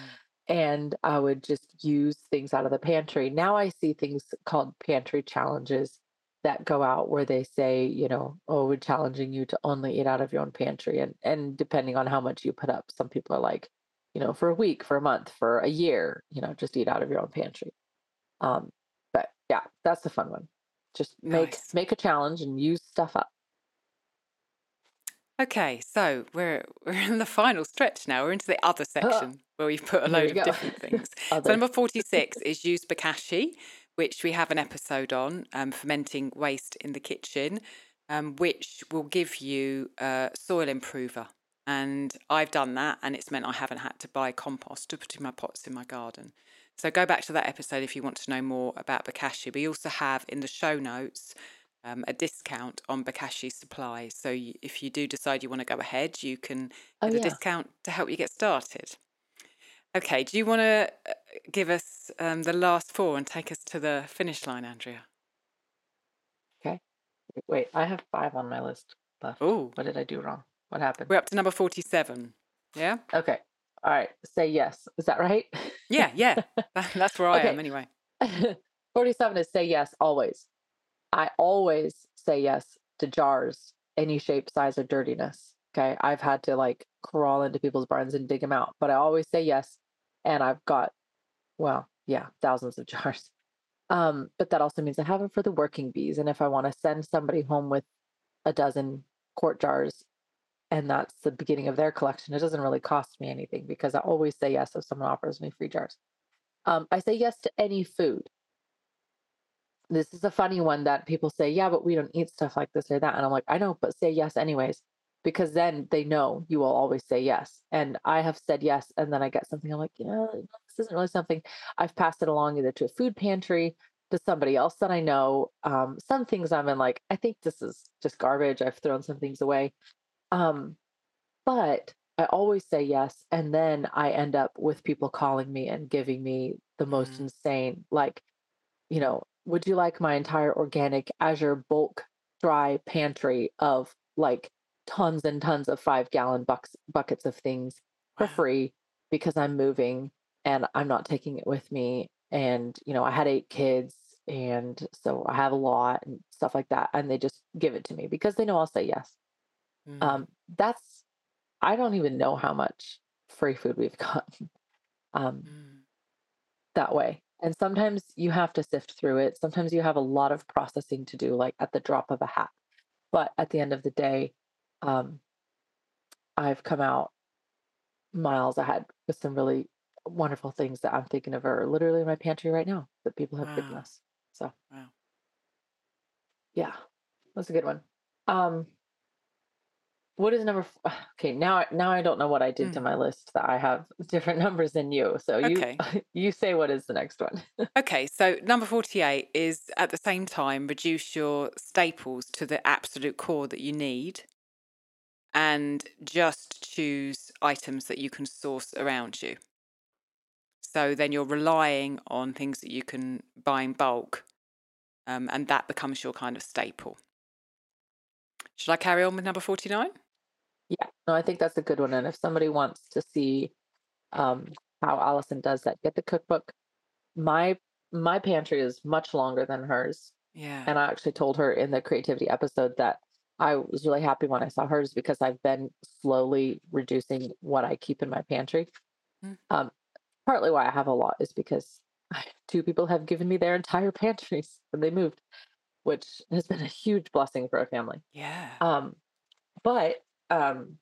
And I would just use things out of the pantry. Now I see things called pantry challenges that go out where they say, you know, oh, we're challenging you to only eat out of your own pantry. And and depending on how much you put up, some people are like, you know, for a week, for a month, for a year, you know, just eat out of your own pantry. Um, but yeah, that's the fun one. Just make nice. make a challenge and use stuff up. Okay, so we're we're in the final stretch now. We're into the other section. Oh. Where we've put a load of go. different things. So number forty-six is use Bokashi, which we have an episode on, um, fermenting waste in the kitchen, um, which will give you a soil improver. And I've done that and it's meant I haven't had to buy compost to put in my pots in my garden. So go back to that episode if you want to know more about Bokashi. We also have in the show notes um, a discount on Bokashi supply. So if you do decide you want to go ahead, you can get oh, yeah. a discount to help you get started. Okay, do you want to give us um, the last four and take us to the finish line, Andrea? Okay. Wait, I have five on my list left. Oh. What did I do wrong? What happened? We're up to number forty-seven. Yeah? Okay. All right. Say yes. Is that right? Yeah, yeah. That's where I okay. am anyway. forty-seven is say yes always. I always say yes to jars, any shape, size, or dirtiness. Okay. I've had to like crawl into people's barns and dig them out, but I always say yes. And I've got, well, yeah, thousands of jars. Um, but that also means I have them for the working bees. And if I want to send somebody home with a dozen quart jars and that's the beginning of their collection, it doesn't really cost me anything because I always say yes if someone offers me free jars. Um, I say yes to any food. This is a funny one that people say, yeah, but we don't eat stuff like this or that. And I'm like, I know, but say yes anyways. Because then they know you will always say yes. And I have said yes. And then I get something. I'm like, yeah, this isn't really something. I've passed it along either to a food pantry, to somebody else that I know. Um, some things I'm in like, I think this is just garbage. I've thrown some things away. Um, but I always say yes. And then I end up with people calling me and giving me the most mm-hmm. insane, like, you know, would you like my entire organic Azure bulk dry pantry of like, tons and tons of five gallon bucks, buckets of things for wow. free because I'm moving and I'm not taking it with me. And, you know, I had eight kids and so I have a lot and stuff like that. And they just give it to me because they know I'll say yes. Mm. Um, that's, I don't even know how much free food we've gotten um, mm. that way. And sometimes you have to sift through it. Sometimes you have a lot of processing to do, like at the drop of a hat. But at the end of the day, um, I've come out miles ahead with some really wonderful things that I'm thinking of are literally in my pantry right now that people have wow. given us. So, wow. yeah, that's a good one. Um, what is number four? Okay. Now, now I don't know what I did mm. to my list that I have different numbers than you. So you, okay. you say, what is the next one? Okay. So number forty-eight is at the same time, reduce your staples to the absolute core that you need and just choose items that you can source around you. So then you're relying on things that you can buy in bulk, um, and that becomes your kind of staple. Should I carry on with number forty-nine? Yeah, no, I think that's a good one. And if somebody wants to see um, how Allison does that, get the cookbook. My my pantry is much longer than hers. Yeah. And I actually told her in the creativity episode that I was really happy when I saw hers because I've been slowly reducing what I keep in my pantry. Mm. Um, partly why I have a lot is because two people have given me their entire pantries when they moved, which has been a huge blessing for our family. Yeah. Um, but um,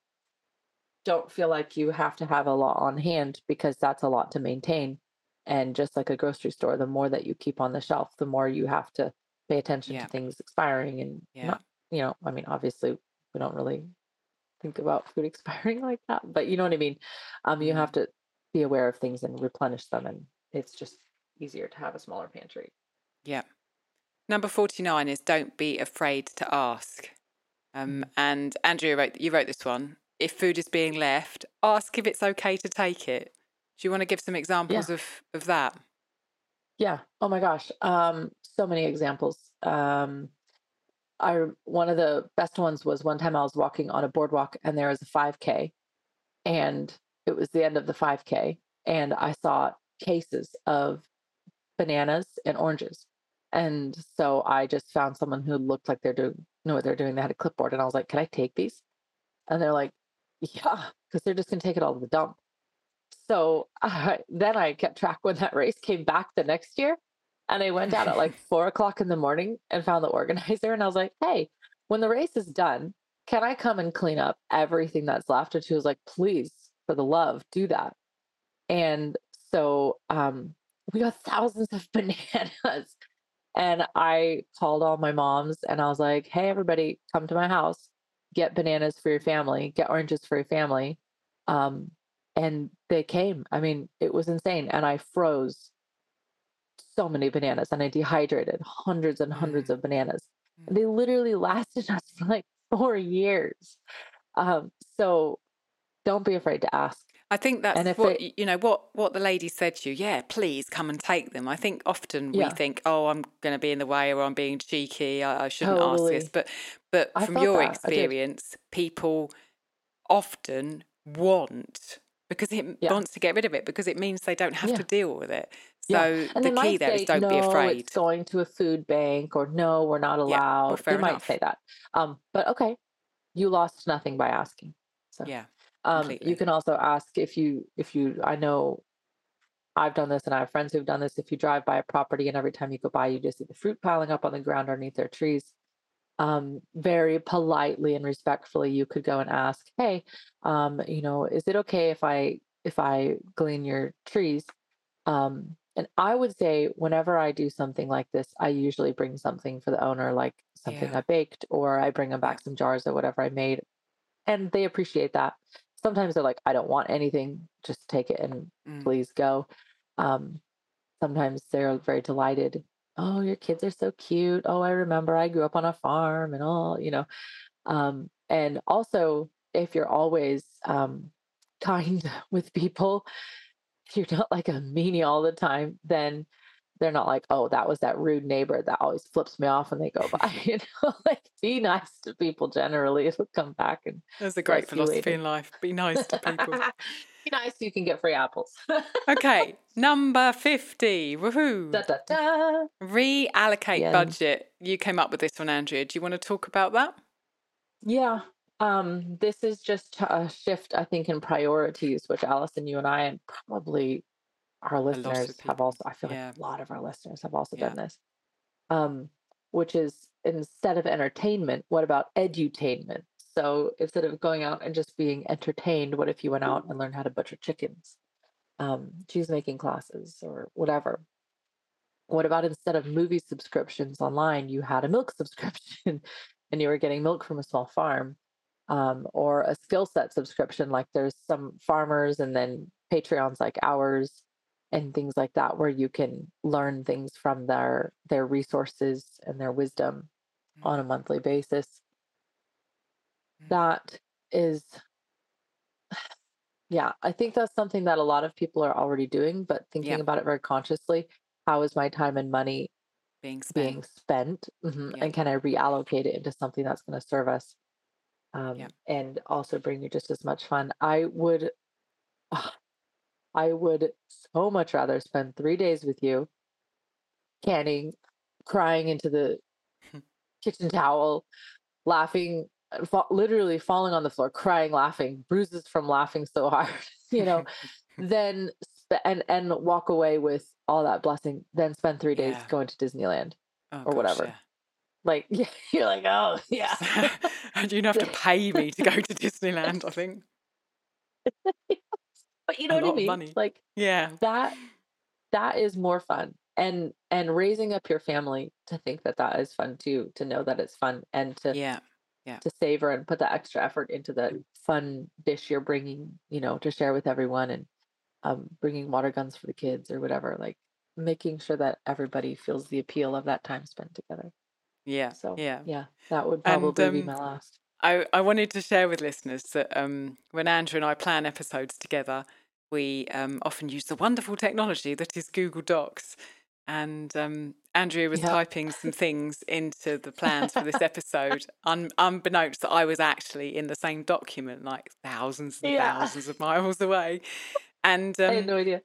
don't feel like you have to have a lot on hand because that's a lot to maintain. And just like a grocery store, the more that you keep on the shelf, the more you have to pay attention yeah. to things expiring and yeah. not, you know, I mean, obviously we don't really think about food expiring like that, but you know what I mean? Um, you mm-hmm. have to be aware of things and replenish them. And it's just easier to have a smaller pantry. Yeah. Number forty-nine is don't be afraid to ask. Um, and Andrea, wrote, you wrote this one. If food is being left, ask if it's okay to take it. Do you want to give some examples yeah. of, of that? Yeah. Oh my gosh. Um, so many examples. Um, I, one of the best ones was one time I was walking on a boardwalk and there was a five K and it was the end of the five K and I saw cases of bananas and oranges. And so I just found someone who looked like they're doing, know what they're doing. They had a clipboard and I was like, can I take these? And they're like, yeah, because they're just going to take it all to the dump. So I, then I kept track when that race came back the next year. And I went out at like four o'clock in the morning and found the organizer. And I was like, hey, when the race is done, can I come and clean up everything that's left? And she was like, please, for the love, do that. And so um, we got thousands of bananas. And I called all my moms and I was like, hey, everybody, come to my house, get bananas for your family, get oranges for your family. Um, and they came. I mean, it was insane. And I froze so many bananas and I dehydrated hundreds and hundreds of bananas. And they literally lasted us for like four years. Um, so don't be afraid to ask. I think that's what, it, you know, what, what the lady said to you. Yeah, please come and take them. I think often we yeah. think, oh, I'm going to be in the way or I'm being cheeky. I, I shouldn't totally. ask this. But but I from your that. experience, people often want, because it yeah. wants to get rid of it, because it means they don't have yeah. to deal with it. So yeah. the key there say, is don't no, be afraid. It's going to a food bank, or no, we're not allowed. Yeah. Well, fair you enough. might say that. Um, but okay, you lost nothing by asking. So yeah. Um, you can also ask if you, if you, I know I've done this and I have friends who've done this. If you drive by a property and every time you go by, you just see the fruit piling up on the ground underneath their trees. Um, very politely and respectfully, you could go and ask, hey, um, you know, is it okay if I, if I glean your trees? Um, and I would say whenever I do something like this, I usually bring something for the owner, like something yeah. I baked, or I bring them back some jars of whatever I made. And they appreciate that. Sometimes they're like, I don't want anything, just take it and mm. please go. Um, sometimes they're very delighted. Oh, your kids are so cute. Oh, I remember I grew up on a farm and all, you know. Um, and also, if you're always um, kind with people, if you're not like a meanie all the time, then they're not like, oh, that was that rude neighbor that always flips me off when they go by. You know, like be nice to people generally. It'll come back. And that's a great philosophy in life. Be nice to people. Be nice, you can get free apples. Okay. Number fifty. Woohoo. Da, da, da. Reallocate yeah. budget. You came up with this one, Andrea. Do you want to talk about that? Yeah. Um, this is just a shift, I think, in priorities, which Allison, you and I, and probably our listeners have also, I feel yeah. like a lot of our listeners have also yeah. done this, um, which is instead of entertainment, what about edutainment? So instead of going out and just being entertained, what if you went out and learned how to butcher chickens, um, cheese making classes or whatever? What about instead of movie subscriptions online, you had a milk subscription and you were getting milk from a small farm, um, or a skill set subscription, like there's some farmers and then Patreons like ours and things like that, where you can learn things from their, their resources and their wisdom mm-hmm. on a monthly basis. Mm-hmm. That is, yeah, I think that's something that a lot of people are already doing, but thinking yeah. about it very consciously. How is my time and money being spent? Being spent? Mm-hmm. Yeah. And can I reallocate it into something that's going to serve us um, yeah. and also bring you just as much fun? I would, oh, I would so much rather spend three days with you, canning, crying into the kitchen towel, laughing, fa- literally falling on the floor, crying, laughing, bruises from laughing so hard, you know, then and and walk away with all that blessing, then spend three days yeah. going to Disneyland oh, or gosh, whatever. Yeah. Like, yeah, you're like, oh, yeah. And you don't have to pay me to go to Disneyland, I think. But you know what I mean? Money. Like, yeah, that that is more fun. And and raising up your family to think that that is fun too, to know that it's fun and to yeah. Yeah. to savor and put that extra effort into the fun dish you're bringing, you know, to share with everyone and Um, bringing water guns for the kids or whatever, like making sure that everybody feels the appeal of that time spent together. Yeah. So yeah, yeah that would probably and, um, be my last. I, I wanted to share with listeners that um, when Andrea and I plan episodes together, we um, often use the wonderful technology that is Google Docs. And um, Andrea was yeah. typing some things into the plans for this episode, un- unbeknownst that I was actually in the same document, like thousands and yeah. thousands of miles away. And um, I had no idea.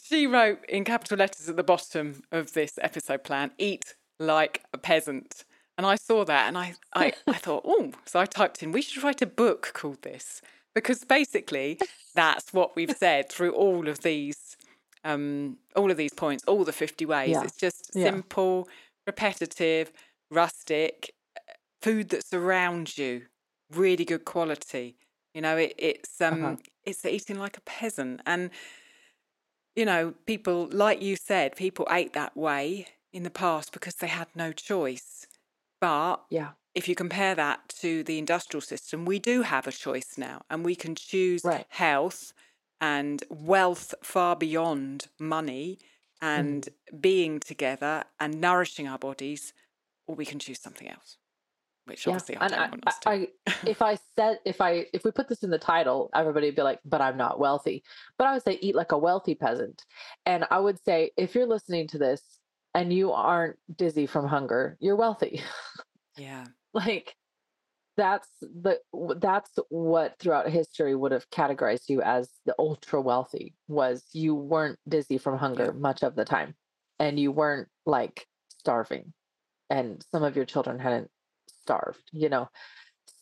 She wrote in capital letters at the bottom of this episode plan, eat like a peasant. And I saw that and I, I, I thought, oh, so I typed in, we should write a book called this, because basically that's what we've said through all of these, um, all of these points, all the fifty ways. Yeah. It's just yeah. simple, repetitive, rustic, food that surrounds you, really good quality. You know, it, it's um, uh-huh. it's eating like a peasant. And, you know, people, like you said, people ate that way in the past because they had no choice. But yeah. if you compare that to the industrial system, we do have a choice now, and we can choose right. health and wealth far beyond money and mm. being together and nourishing our bodies, or we can choose something else. Which obviously yeah. I don't and want us to. I, I, if I said, if I, if we put this in the title, everybody would be like, but I'm not wealthy. But I would say eat like a wealthy peasant. And I would say, if you're listening to this and you aren't dizzy from hunger, you're wealthy. Yeah. Like that's the, that's what throughout history would have categorized you as the ultra wealthy, was you weren't dizzy from hunger yeah. much of the time. And you weren't like starving. And some of your children hadn't starved, you know.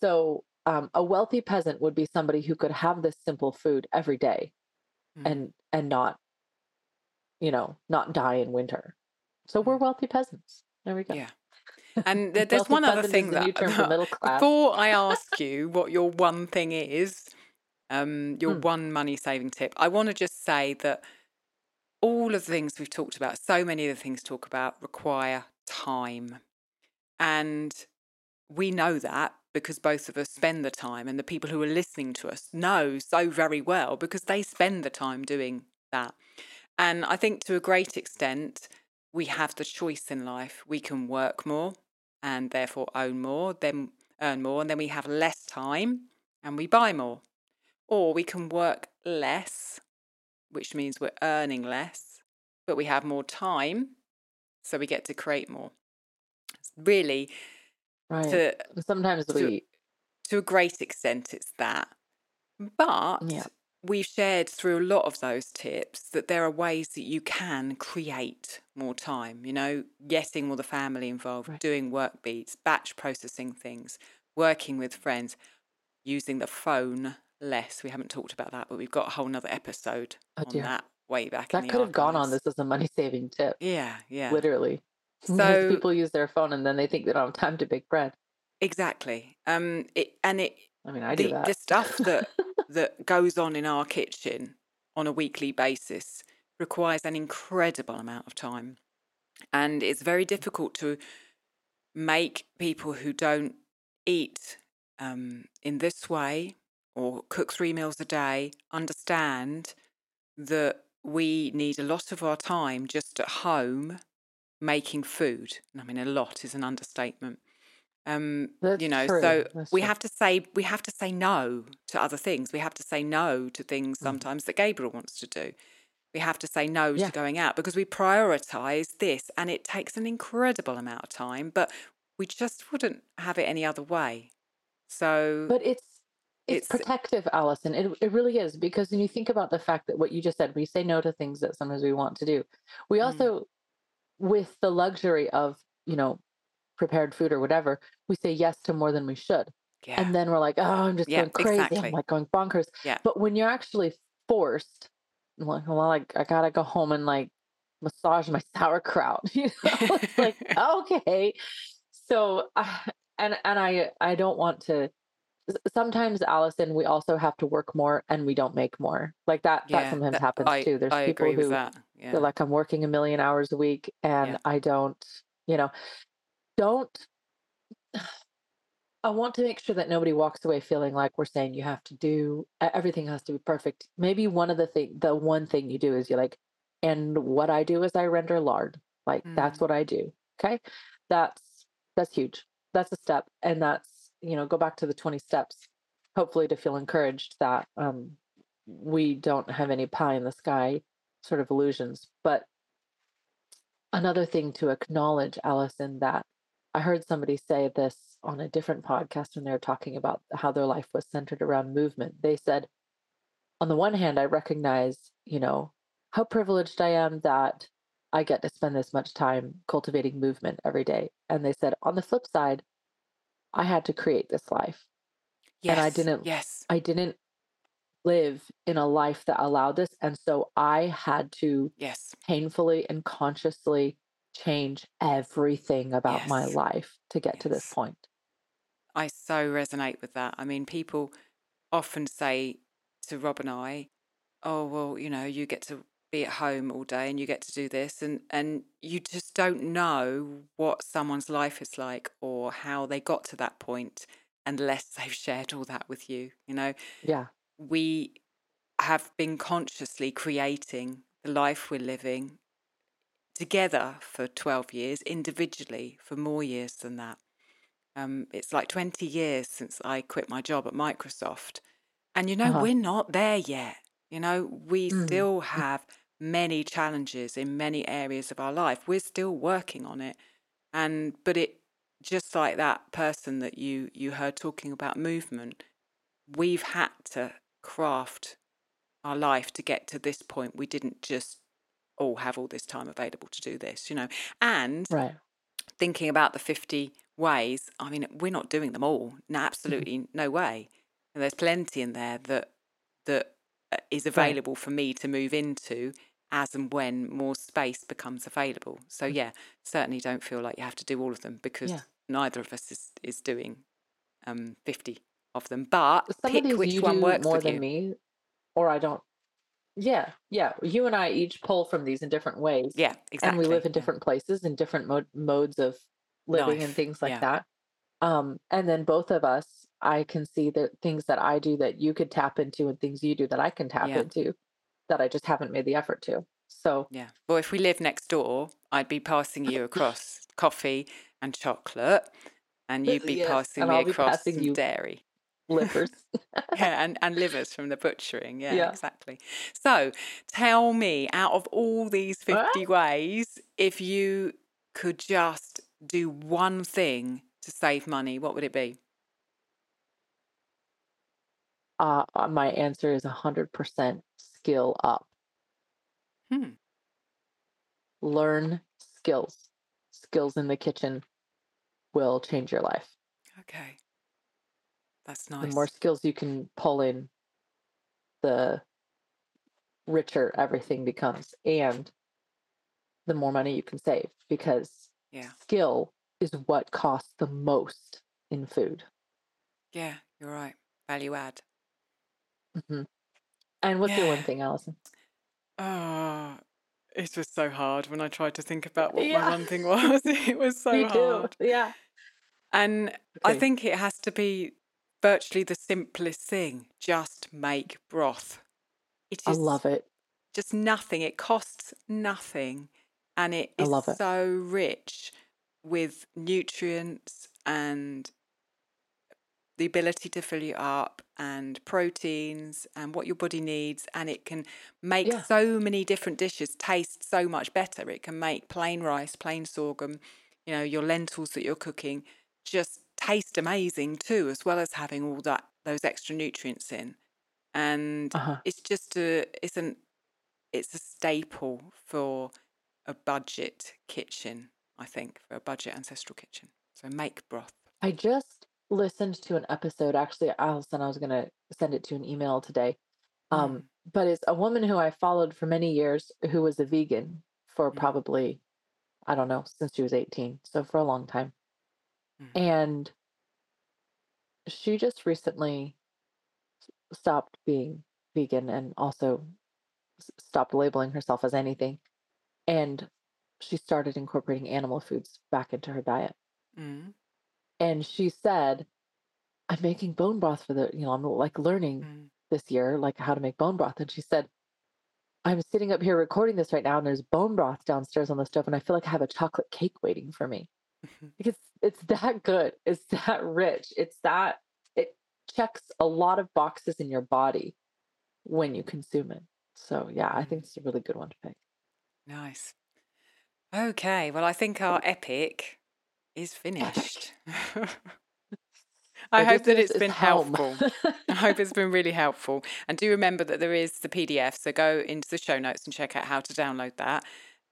So um, a wealthy peasant would be somebody who could have this simple food every day mm. and and not, you know, not die in winter. So we're wealthy peasants. There we go. Yeah. And there, there's one other thing that before I ask you what your one thing is, um, your mm. one money saving tip, I want to just say that all of the things we've talked about, so many of the things talk about require time. And we know that because both of us spend the time, and the people who are listening to us know so very well because they spend the time doing that. And I think to a great extent, we have the choice in life. We can work more and therefore own more, then earn more, and then we have less time and we buy more. Or we can work less, which means we're earning less, but we have more time, so we get to create more. It's really... Right. To, Sometimes to, we, to a great extent, it's that. But yeah. we've shared through a lot of those tips that there are ways that you can create more time. You know, getting all the family involved, right. doing work beats, batch processing things, working with friends, using the phone less. We haven't talked about that, but we've got a whole nother episode oh, on dear. that way back that in the could archives. Have gone on this as a money saving tip. Yeah, yeah. Literally. So because people use their phone and then they think they don't have time to bake bread. Exactly. Um it and it I mean I the, do that. The stuff that that goes on in our kitchen on a weekly basis requires an incredible amount of time. And it's very difficult to make people who don't eat um, in this way or cook three meals a day understand that we need a lot of our time just at home making food. And I mean, a lot is an understatement. Um, you know, true. so That's we true. have to say we have to say no to other things. We have to say no to things mm-hmm. sometimes that Gabriel wants to do. We have to say no yeah. to going out because we prioritise this, and it takes an incredible amount of time, but we just wouldn't have it any other way. So, But it's it's, it's protective, Alison. It, it really is, because when you think about the fact that what you just said, we say no to things that sometimes we want to do. We also, mm. with the luxury of, you know, prepared food or whatever, we say yes to more than we should. Yeah. And then we're like, oh, I'm just yeah, going crazy. Exactly. I'm like going bonkers. Yeah. But when you're actually forced... Like, well, I, I gotta go home and like massage my sauerkraut. You know, it's like okay. So, uh, and and I I don't want to. Sometimes, Allison, we also have to work more and we don't make more. Like that. Yeah, that sometimes that, happens I, too. There's I people agree who with that. Yeah. They're like, I'm working a million hours a week and yeah. I don't. You know, don't. I want to make sure that nobody walks away feeling like we're saying you have to do, everything has to be perfect. Maybe one of the thing, the one thing you do is you're like, and what I do is I render lard. Like mm. that's what I do. Okay. That's, that's huge. That's a step. And that's, you know, go back to the twenty steps, hopefully to feel encouraged that um, we don't have any pie in the sky sort of illusions. But another thing to acknowledge, Allison, that I heard somebody say this on a different podcast when they were talking about how their life was centered around movement. They said, on the one hand, I recognize, you know, how privileged I am that I get to spend this much time cultivating movement every day. And they said, on the flip side, I had to create this life. Yes, and I didn't, yes. I didn't live in a life that allowed this. And so I had to yes. painfully and consciously change everything about yes. my life to get yes. to this point. I so resonate with that. I mean, people often say to Rob and I, oh, well, you know, you get to be at home all day and you get to do this. And, and you just don't know what someone's life is like or how they got to that point unless they've shared all that with you. You know, yeah, we have been consciously creating the life we're living together for twelve years, individually for more years than that. Um, it's like twenty years since I quit my job at Microsoft. And, you know, uh-huh. we're not there yet. You know, we mm. still have many challenges in many areas of our life. We're still working on it. And but it just like that person that you, you heard talking about movement, we've had to craft our life to get to this point. We didn't just all have all this time available to do this, you know. And right. thinking about the fifty ways, I mean, we're not doing them all. No, absolutely mm-hmm. no way. And there's plenty in there that that is available right. for me to move into as and when more space becomes available. So yeah, certainly don't feel like you have to do all of them because yeah. neither of us is, is doing um, fifty of them. But some pick which one works more with than you. Me, or I don't. Yeah, yeah. You and I each pull from these in different ways. Yeah, exactly. And we live in different places and different mo- modes of living Life. And things like yeah. that. Um, and then both of us, I can see the things that I do that you could tap into and things you do that I can tap yeah. into that I just haven't made the effort to. So yeah. Well, if we live next door, I'd be passing you across coffee and chocolate, and you'd be yes, passing me be across passing some you. dairy. Livers. yeah, and, and livers from the butchering. Yeah, yeah, exactly. So tell me, out of all these fifty ways, if you could just do one thing to save money, what would it be? Uh, my answer is one hundred percent skill up. Hmm. Learn skills. Skills in the kitchen will change your life. Okay. That's nice. The more skills you can pull in, the richer everything becomes, and the more money you can save, because yeah. skill is what costs the most in food. Yeah, you're right. Value add. Mm-hmm. And what's yeah. your one thing, Allison? Oh, it was so hard when I tried to think about what yeah. my one thing was. It was so you hard. Do. Yeah. And okay. I think it has to be virtually the simplest thing. Just make broth. It is I love it. Just nothing. It costs nothing. And it is it. so rich with nutrients and the ability to fill you up, and proteins and what your body needs. And it can make yeah. so many different dishes taste so much better. It can make plain rice, plain sorghum, you know, your lentils that you're cooking just taste amazing too, as well as having all that, those extra nutrients in. And uh-huh. it's just a, it's an, it's a staple for a budget kitchen, I think, for a budget ancestral kitchen. So make broth. I just listened to an episode, actually, Allison, I was going to send it to an email today. Um, mm. But it's a woman who I followed for many years who was a vegan for mm. probably, I don't know, since she was eighteen. So for a long time. Mm. And she just recently stopped being vegan and also stopped labeling herself as anything. And she started incorporating animal foods back into her diet. Mm. And she said, I'm making bone broth for the, you know, I'm like learning mm. this year, like how to make bone broth. And she said, I'm sitting up here recording this right now and there's bone broth downstairs on the stove. And I feel like I have a chocolate cake waiting for me mm-hmm. because it's that good. It's that rich. It's that, it checks a lot of boxes in your body when you consume it. So yeah, I think it's a really good one to pick. Nice. Okay. Well, I think our epic is finished. I hope that it's been helpful. I hope it's been really helpful. And do remember that there is the P D F. So go into the show notes and check out how to download that.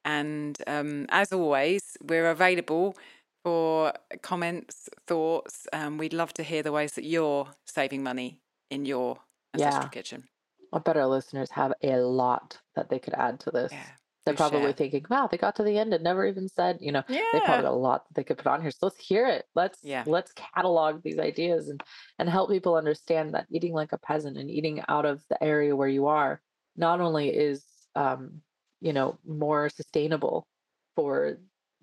And um, as always, we're available for comments, thoughts. Um, we'd love to hear the ways that you're saving money in your ancestral yeah. kitchen. I bet our listeners have a lot that they could add to this. Yeah. They're probably share. thinking, wow, they got to the end and never even said, you know, yeah. they probably got a lot that they could put on here. So let's hear it. Let's yeah. let's catalog these ideas and, and help people understand that eating like a peasant and eating out of the area where you are not only is, um, you know, more sustainable for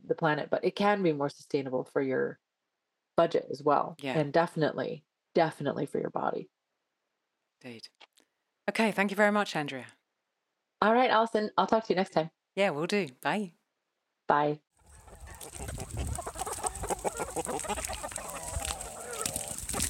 the planet, but it can be more sustainable for your budget as well. Yeah. And definitely, definitely for your body. Indeed. Okay. Thank you very much, Andrea. All right, Allison, I'll talk to you next time. Yeah, we'll do. Bye. Bye.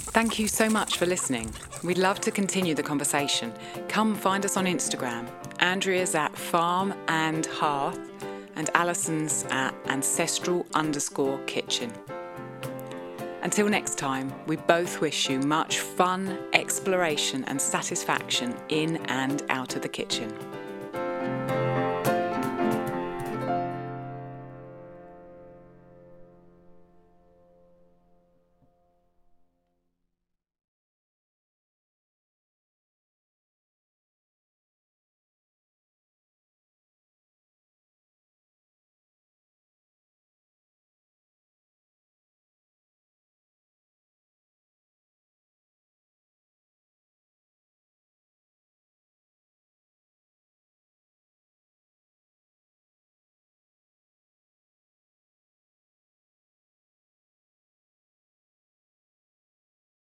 Thank you so much for listening. We'd love to continue the conversation. Come find us on Instagram. Andrea's at farm and hearth and Allison's at ancestral underscore kitchen. Until next time, we both wish you much fun, exploration and satisfaction in and out of the kitchen.